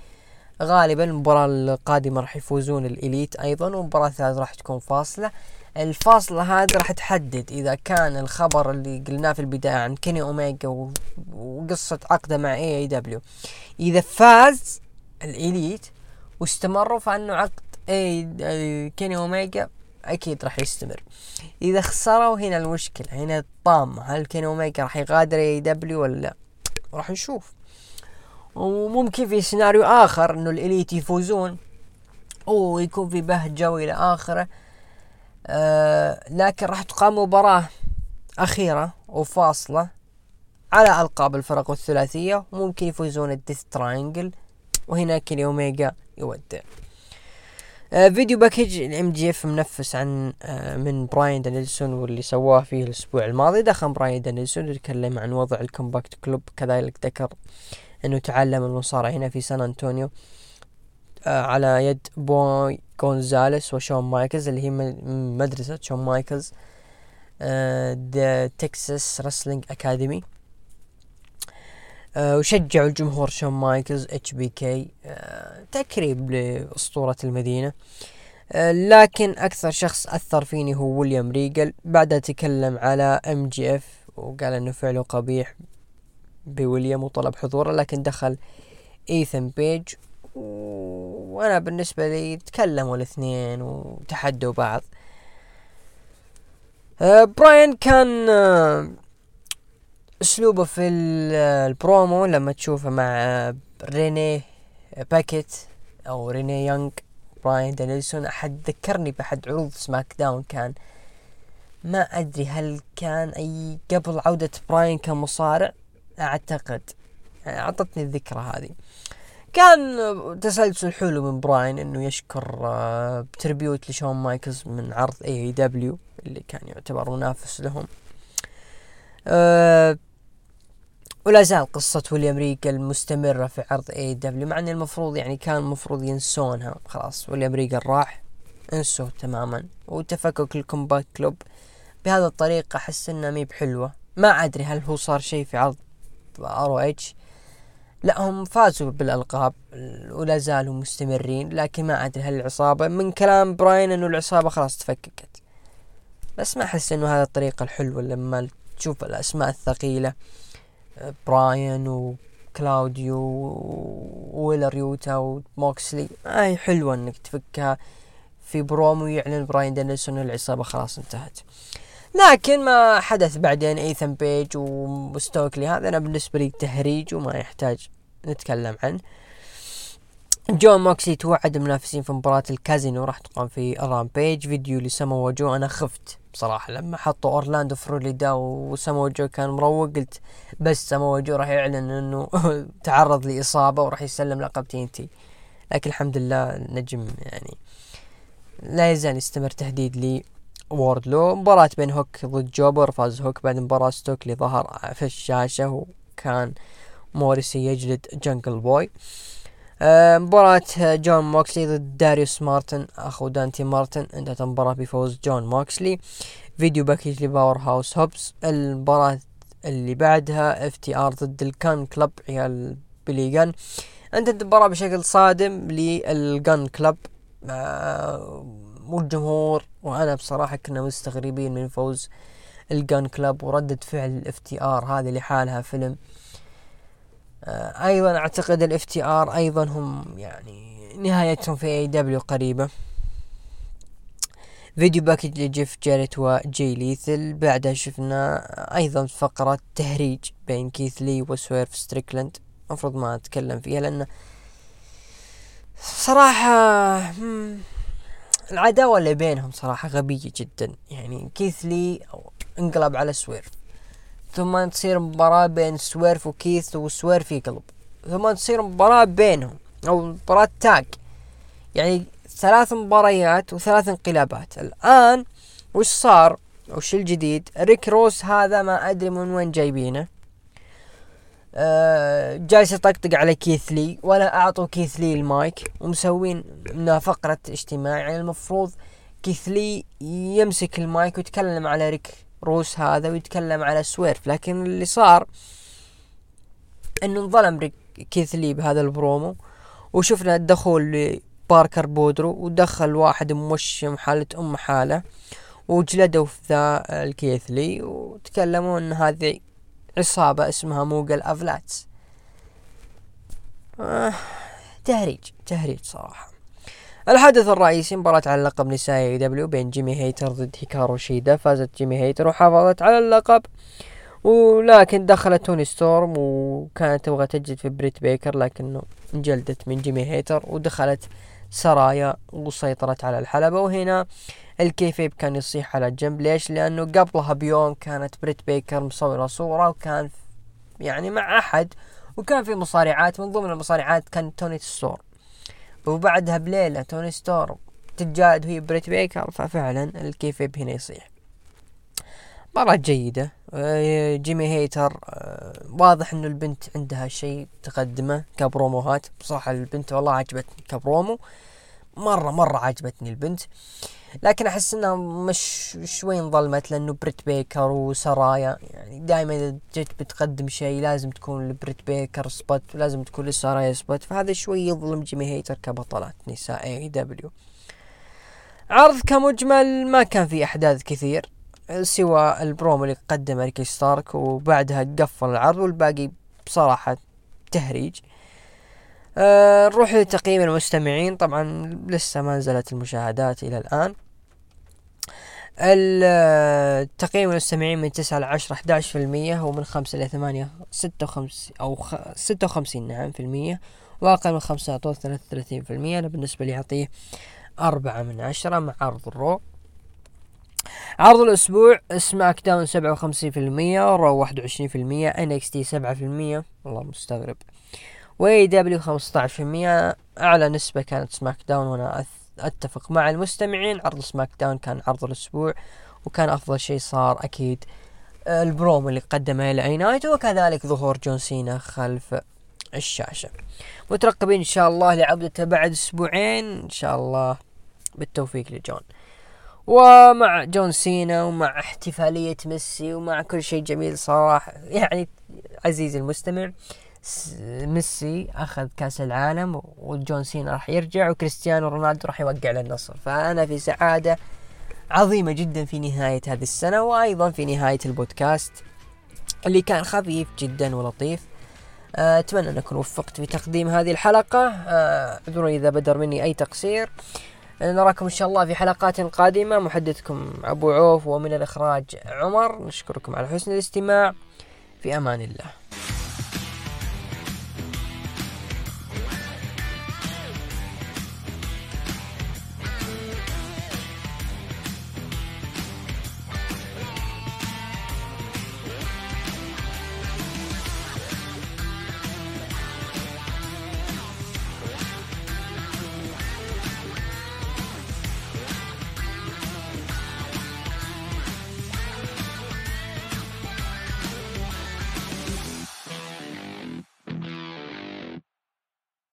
غالبا المباراة القادمة راح يفوزون الإليت أيضا، ومباراة ثالثة راح تكون فاصلة. الفاصلة هذه راح تحدد إذا كان الخبر اللي قلناه في البداية عن كيني أوميجا وقصة عقده مع إيه دبليو، إذا فاز الإليت واستمروا فإنه عقد إيه كيني أوميجا أكيد راح يستمر. إذا خسروا هنا المشكلة، هنا الطامة، هل كيني أوميجا راح يغادر إيه دبليو ولا لا؟ راح نشوف. وممكن في سيناريو آخر إنه الإليت يفوزون ويكون في بهجة وإلى آخره. آه لكن راح تقام مباراة أخيرة وفاصلة على ألقاب الفرق والثلاثية، وممكن يفوزون الديث تراينجل، وهنا كيني أوميجا يودع. آه فيديو باكج الإم جي إف منفس عن آه من براين دانيلسون واللي سواه فيه الأسبوع الماضي. دخل براين دانيلسون يتكلم عن وضع الكومباكت كلوب، كذلك ذكر أنه تعلم المصارعة هنا في سان أنطونيو آه على يد بوي غونزاليس وشون مايكلز، اللي هي مدرسة شون مايكلز ذا تكساس رسلينج أكاديمي، وشجعوا الجمهور شون مايكلز اتش بي كي آه تكريب لأسطورة المدينة. آه لكن أكثر شخص أثر فيني هو ويليام ريجل. بعدها تكلم على إم جي إف وقال أنه فعله قبيح بويليام وطلب حضوره، لكن دخل ايثن بيج. وانا بالنسبة لي تكلموا الاثنين وتحدوا بعض. براين كان اسلوبه في البرومو لما تشوفه مع ريني باكيت او ريني يونغ براين دانيلسون احد ذكرني بحد عروض سماك داون، كان ما ادري هل كان اي قبل عودة براين كمصارع، اعتقد اعطتني الذكرى هذه. كان تسلسل حلو من براين انه يشكر بتربيوت لشون مايكلز من عرض إيه دبليو اللي كان يعتبر منافس لهم. أه ولا زال قصة ويليام ريجل مستمرة في عرض إيه دبليو، مع ان المفروض يعني كان المفروض ينسونها خلاص، ويليام ريجل راح انسوه تماما، وتفكك الكومباك كلوب بهذا الطريقة حس انها مي بحلوة. ما ادري هل هو صار شيء في عرض ار او اتش؟ لا، هم فازوا بالألقاب ولا زالوا مستمرين، لكن ما أدري هل العصابة، من كلام براين أنه العصابة خلاص تفككت، بس ما أحس أنه هذا الطريقة الحلوة لما تشوف الأسماء الثقيلة براين وكلاوديو وويلريوتا وموكسلي، هاي حلوة أنك تفكها في بروم ويعلن براين دانيلسون أن العصابة خلاص انتهت. لكن ما حدث بعدين ايثن بيج وستوكلي هذا انا بالنسبه لي تهريج وما يحتاج نتكلم عنه. جون موكسلي توعد المنافسين في مباراه الكازينو راح تقام في رامبيج. فيديو لسامو جو انا خفت بصراحه لما حطوا اورلاندو فروليدا وسامو جو كان مروق، قلت بس سامو جو راح يعلن انه تعرض لاصابه وراح يسلم لقب تي ان تي، لكن الحمد لله نجم يعني لا يزال يستمر تهديد لي ووردلو. مباراة بين هوك ضد جوبر، فاز هوك. بعد مباراة ستوكلي ظهر في الشاشة وكان موريسي يجلد جنجل بوي. مباراة جون موكسلي ضد داريوس مارتن أخو دانتي مارتن، انتهت المباراة بفوز جون موكسلي. فيديو باكيج لباور هاوس هوبس. المباراة اللي بعدها اف تي ار ضد الكان كلب عيال بليغان، انتهت المباراة بشكل صادم للكان كلب والجمهور، وانا بصراحه كنا مستغربين من فوز الجان كلاب وردة فعل الاف تي ار هذه لحالها فيلم. آه ايضا اعتقد الاف تي ار ايضا هم يعني نهايتهم في اي دبليو قريبه. فيديو باكج لجيف جاريت وجي ليثل. بعدها شفنا ايضا فقره تهريج بين كيث لي وسويرف ستريكلند، المفروض ما اتكلم فيها لان صراحه العداوة اللي بينهم صراحة غبية جدا، يعني كيث لي انقلب على سويرف، ثم تصير مباراة بين سويرف وكيث وسويرف يقلب، ثم تصير مباراة بينهم او مباراة تاج، يعني ثلاث مباريات وثلاث انقلابات. الان وش صار وش الجديد؟ ريك روس هذا ما ادري من وين جايبينه، أه جالس يطقطق على كيث لي ولا اعطوا كيث لي المايك، ومسوين منها فقرة اجتماع، يعني المفروض كيث لي يمسك المايك ويتكلم على ريك روس هذا ويتكلم على سويرف، لكن اللي صار انه انظلم ريك كيث لي بهذا البرومو. وشفنا الدخول لباركر بودرو ودخل واحد موشم حالة ام حالة وجلدوا في ذا الكيث لي وتكلموا ان هذه عصابة اسمها موغل أفلاتس. آه تهريج تهريج صراحة. الحدث الرئيسي مباراة على اللقب نسائي دبليو بين جيمي هيتر ضد هيكارو شيدا. فازت جيمي هيتر وحافظت على اللقب، ولكن دخلت توني ستورم وكانت تبغى تجلد في بريت بيكر لكنه انجلدت من جيمي هيتر، ودخلت سرايا وسيطرت على الحلبة. وهنا الكيفيب كان يصيح على جنب، ليش؟ لأنه قبلها بيوم كانت بريت بيكر مصورة صورة وكان يعني مع أحد، وكان في مصارعات من ضمن المصارعات كان توني ستورم، وبعدها بليلة توني ستورم تتجاهد وهي بريت بيكر، ففعلا الكيفيب هنا يصيح. مباراة جيدة. جيمي هيتر واضح انه البنت عندها شيء تقدمه كبروموهات، بصراحة البنت والله عجبتني كبرومو، مرة مرة عجبتني البنت، لكن احس انها مش شوي انظلمت لانه بريت بيكر وسرايا، يعني دائما اذا جيت بتقدم شيء لازم تكون لبريت بيكر سبوت ولازم تكون لسرايا سبوت، فهذا شوي يظلم جيمي هيتر كبطلات نساء اي دبليو. عرض كمجمل ما كان في احداث كثير سوى البرومو اللي قدمه ريكي ستارك، وبعدها قفل العرض والباقي بصراحة تهريج. أه نروح لتقييم المستمعين. طبعا لسه ما نزلت المشاهدات إلى الآن. التقييم المستمعين من تسعة إلى عشرة أحد عشر بالمئة، ومن خمسة إلى ثمانية ستة وخمسين أو ستة وخمسين نعم في المية، وأقل من خمسة إلى ثلاثة وثلاثين بالمئة. أنا بالنسبة لي أعطيه أربعة من عشرة. مع عرض الرو، عرض الأسبوع سماك داون سبعة وخمسين بالمئة، رو واحد وعشرين بالمئة، إن إكس تي سبعة بالمئة والله مستغرب، وإيه دبليو خمسة عشر بالمئة. أعلى نسبة كانت سماك داون، وأنا أتفق مع المستمعين. عرض سماك داون كان عرض الأسبوع، وكان أفضل شيء صار أكيد البروم اللي قدمه لاي نايت، وكذلك ظهور جون سينا خلف الشاشة. مترقبين إن شاء الله لعودته بعد أسبوعين إن شاء الله، بالتوفيق لجون. ومع جون سينا ومع احتفالية ميسي ومع كل شيء جميل صراحة. يعني عزيزي المستمع، ميسي أخذ كأس العالم، وجون سينا راح يرجع، وكريستيانو رونالدو راح يوقع للنصر. فأنا في سعادة عظيمة جدا في نهاية هذه السنة، وأيضا في نهاية البودكاست اللي كان خفيف جدا ولطيف. أتمنى أن أكون وفقت في تقديم هذه الحلقة. اعذروني إذا بدر مني أي تقصير. نراكم إن شاء الله في حلقات قادمة. محدثكم أبو عوف، ومن الإخراج عمر. نشكركم على حسن الاستماع. في أمان الله.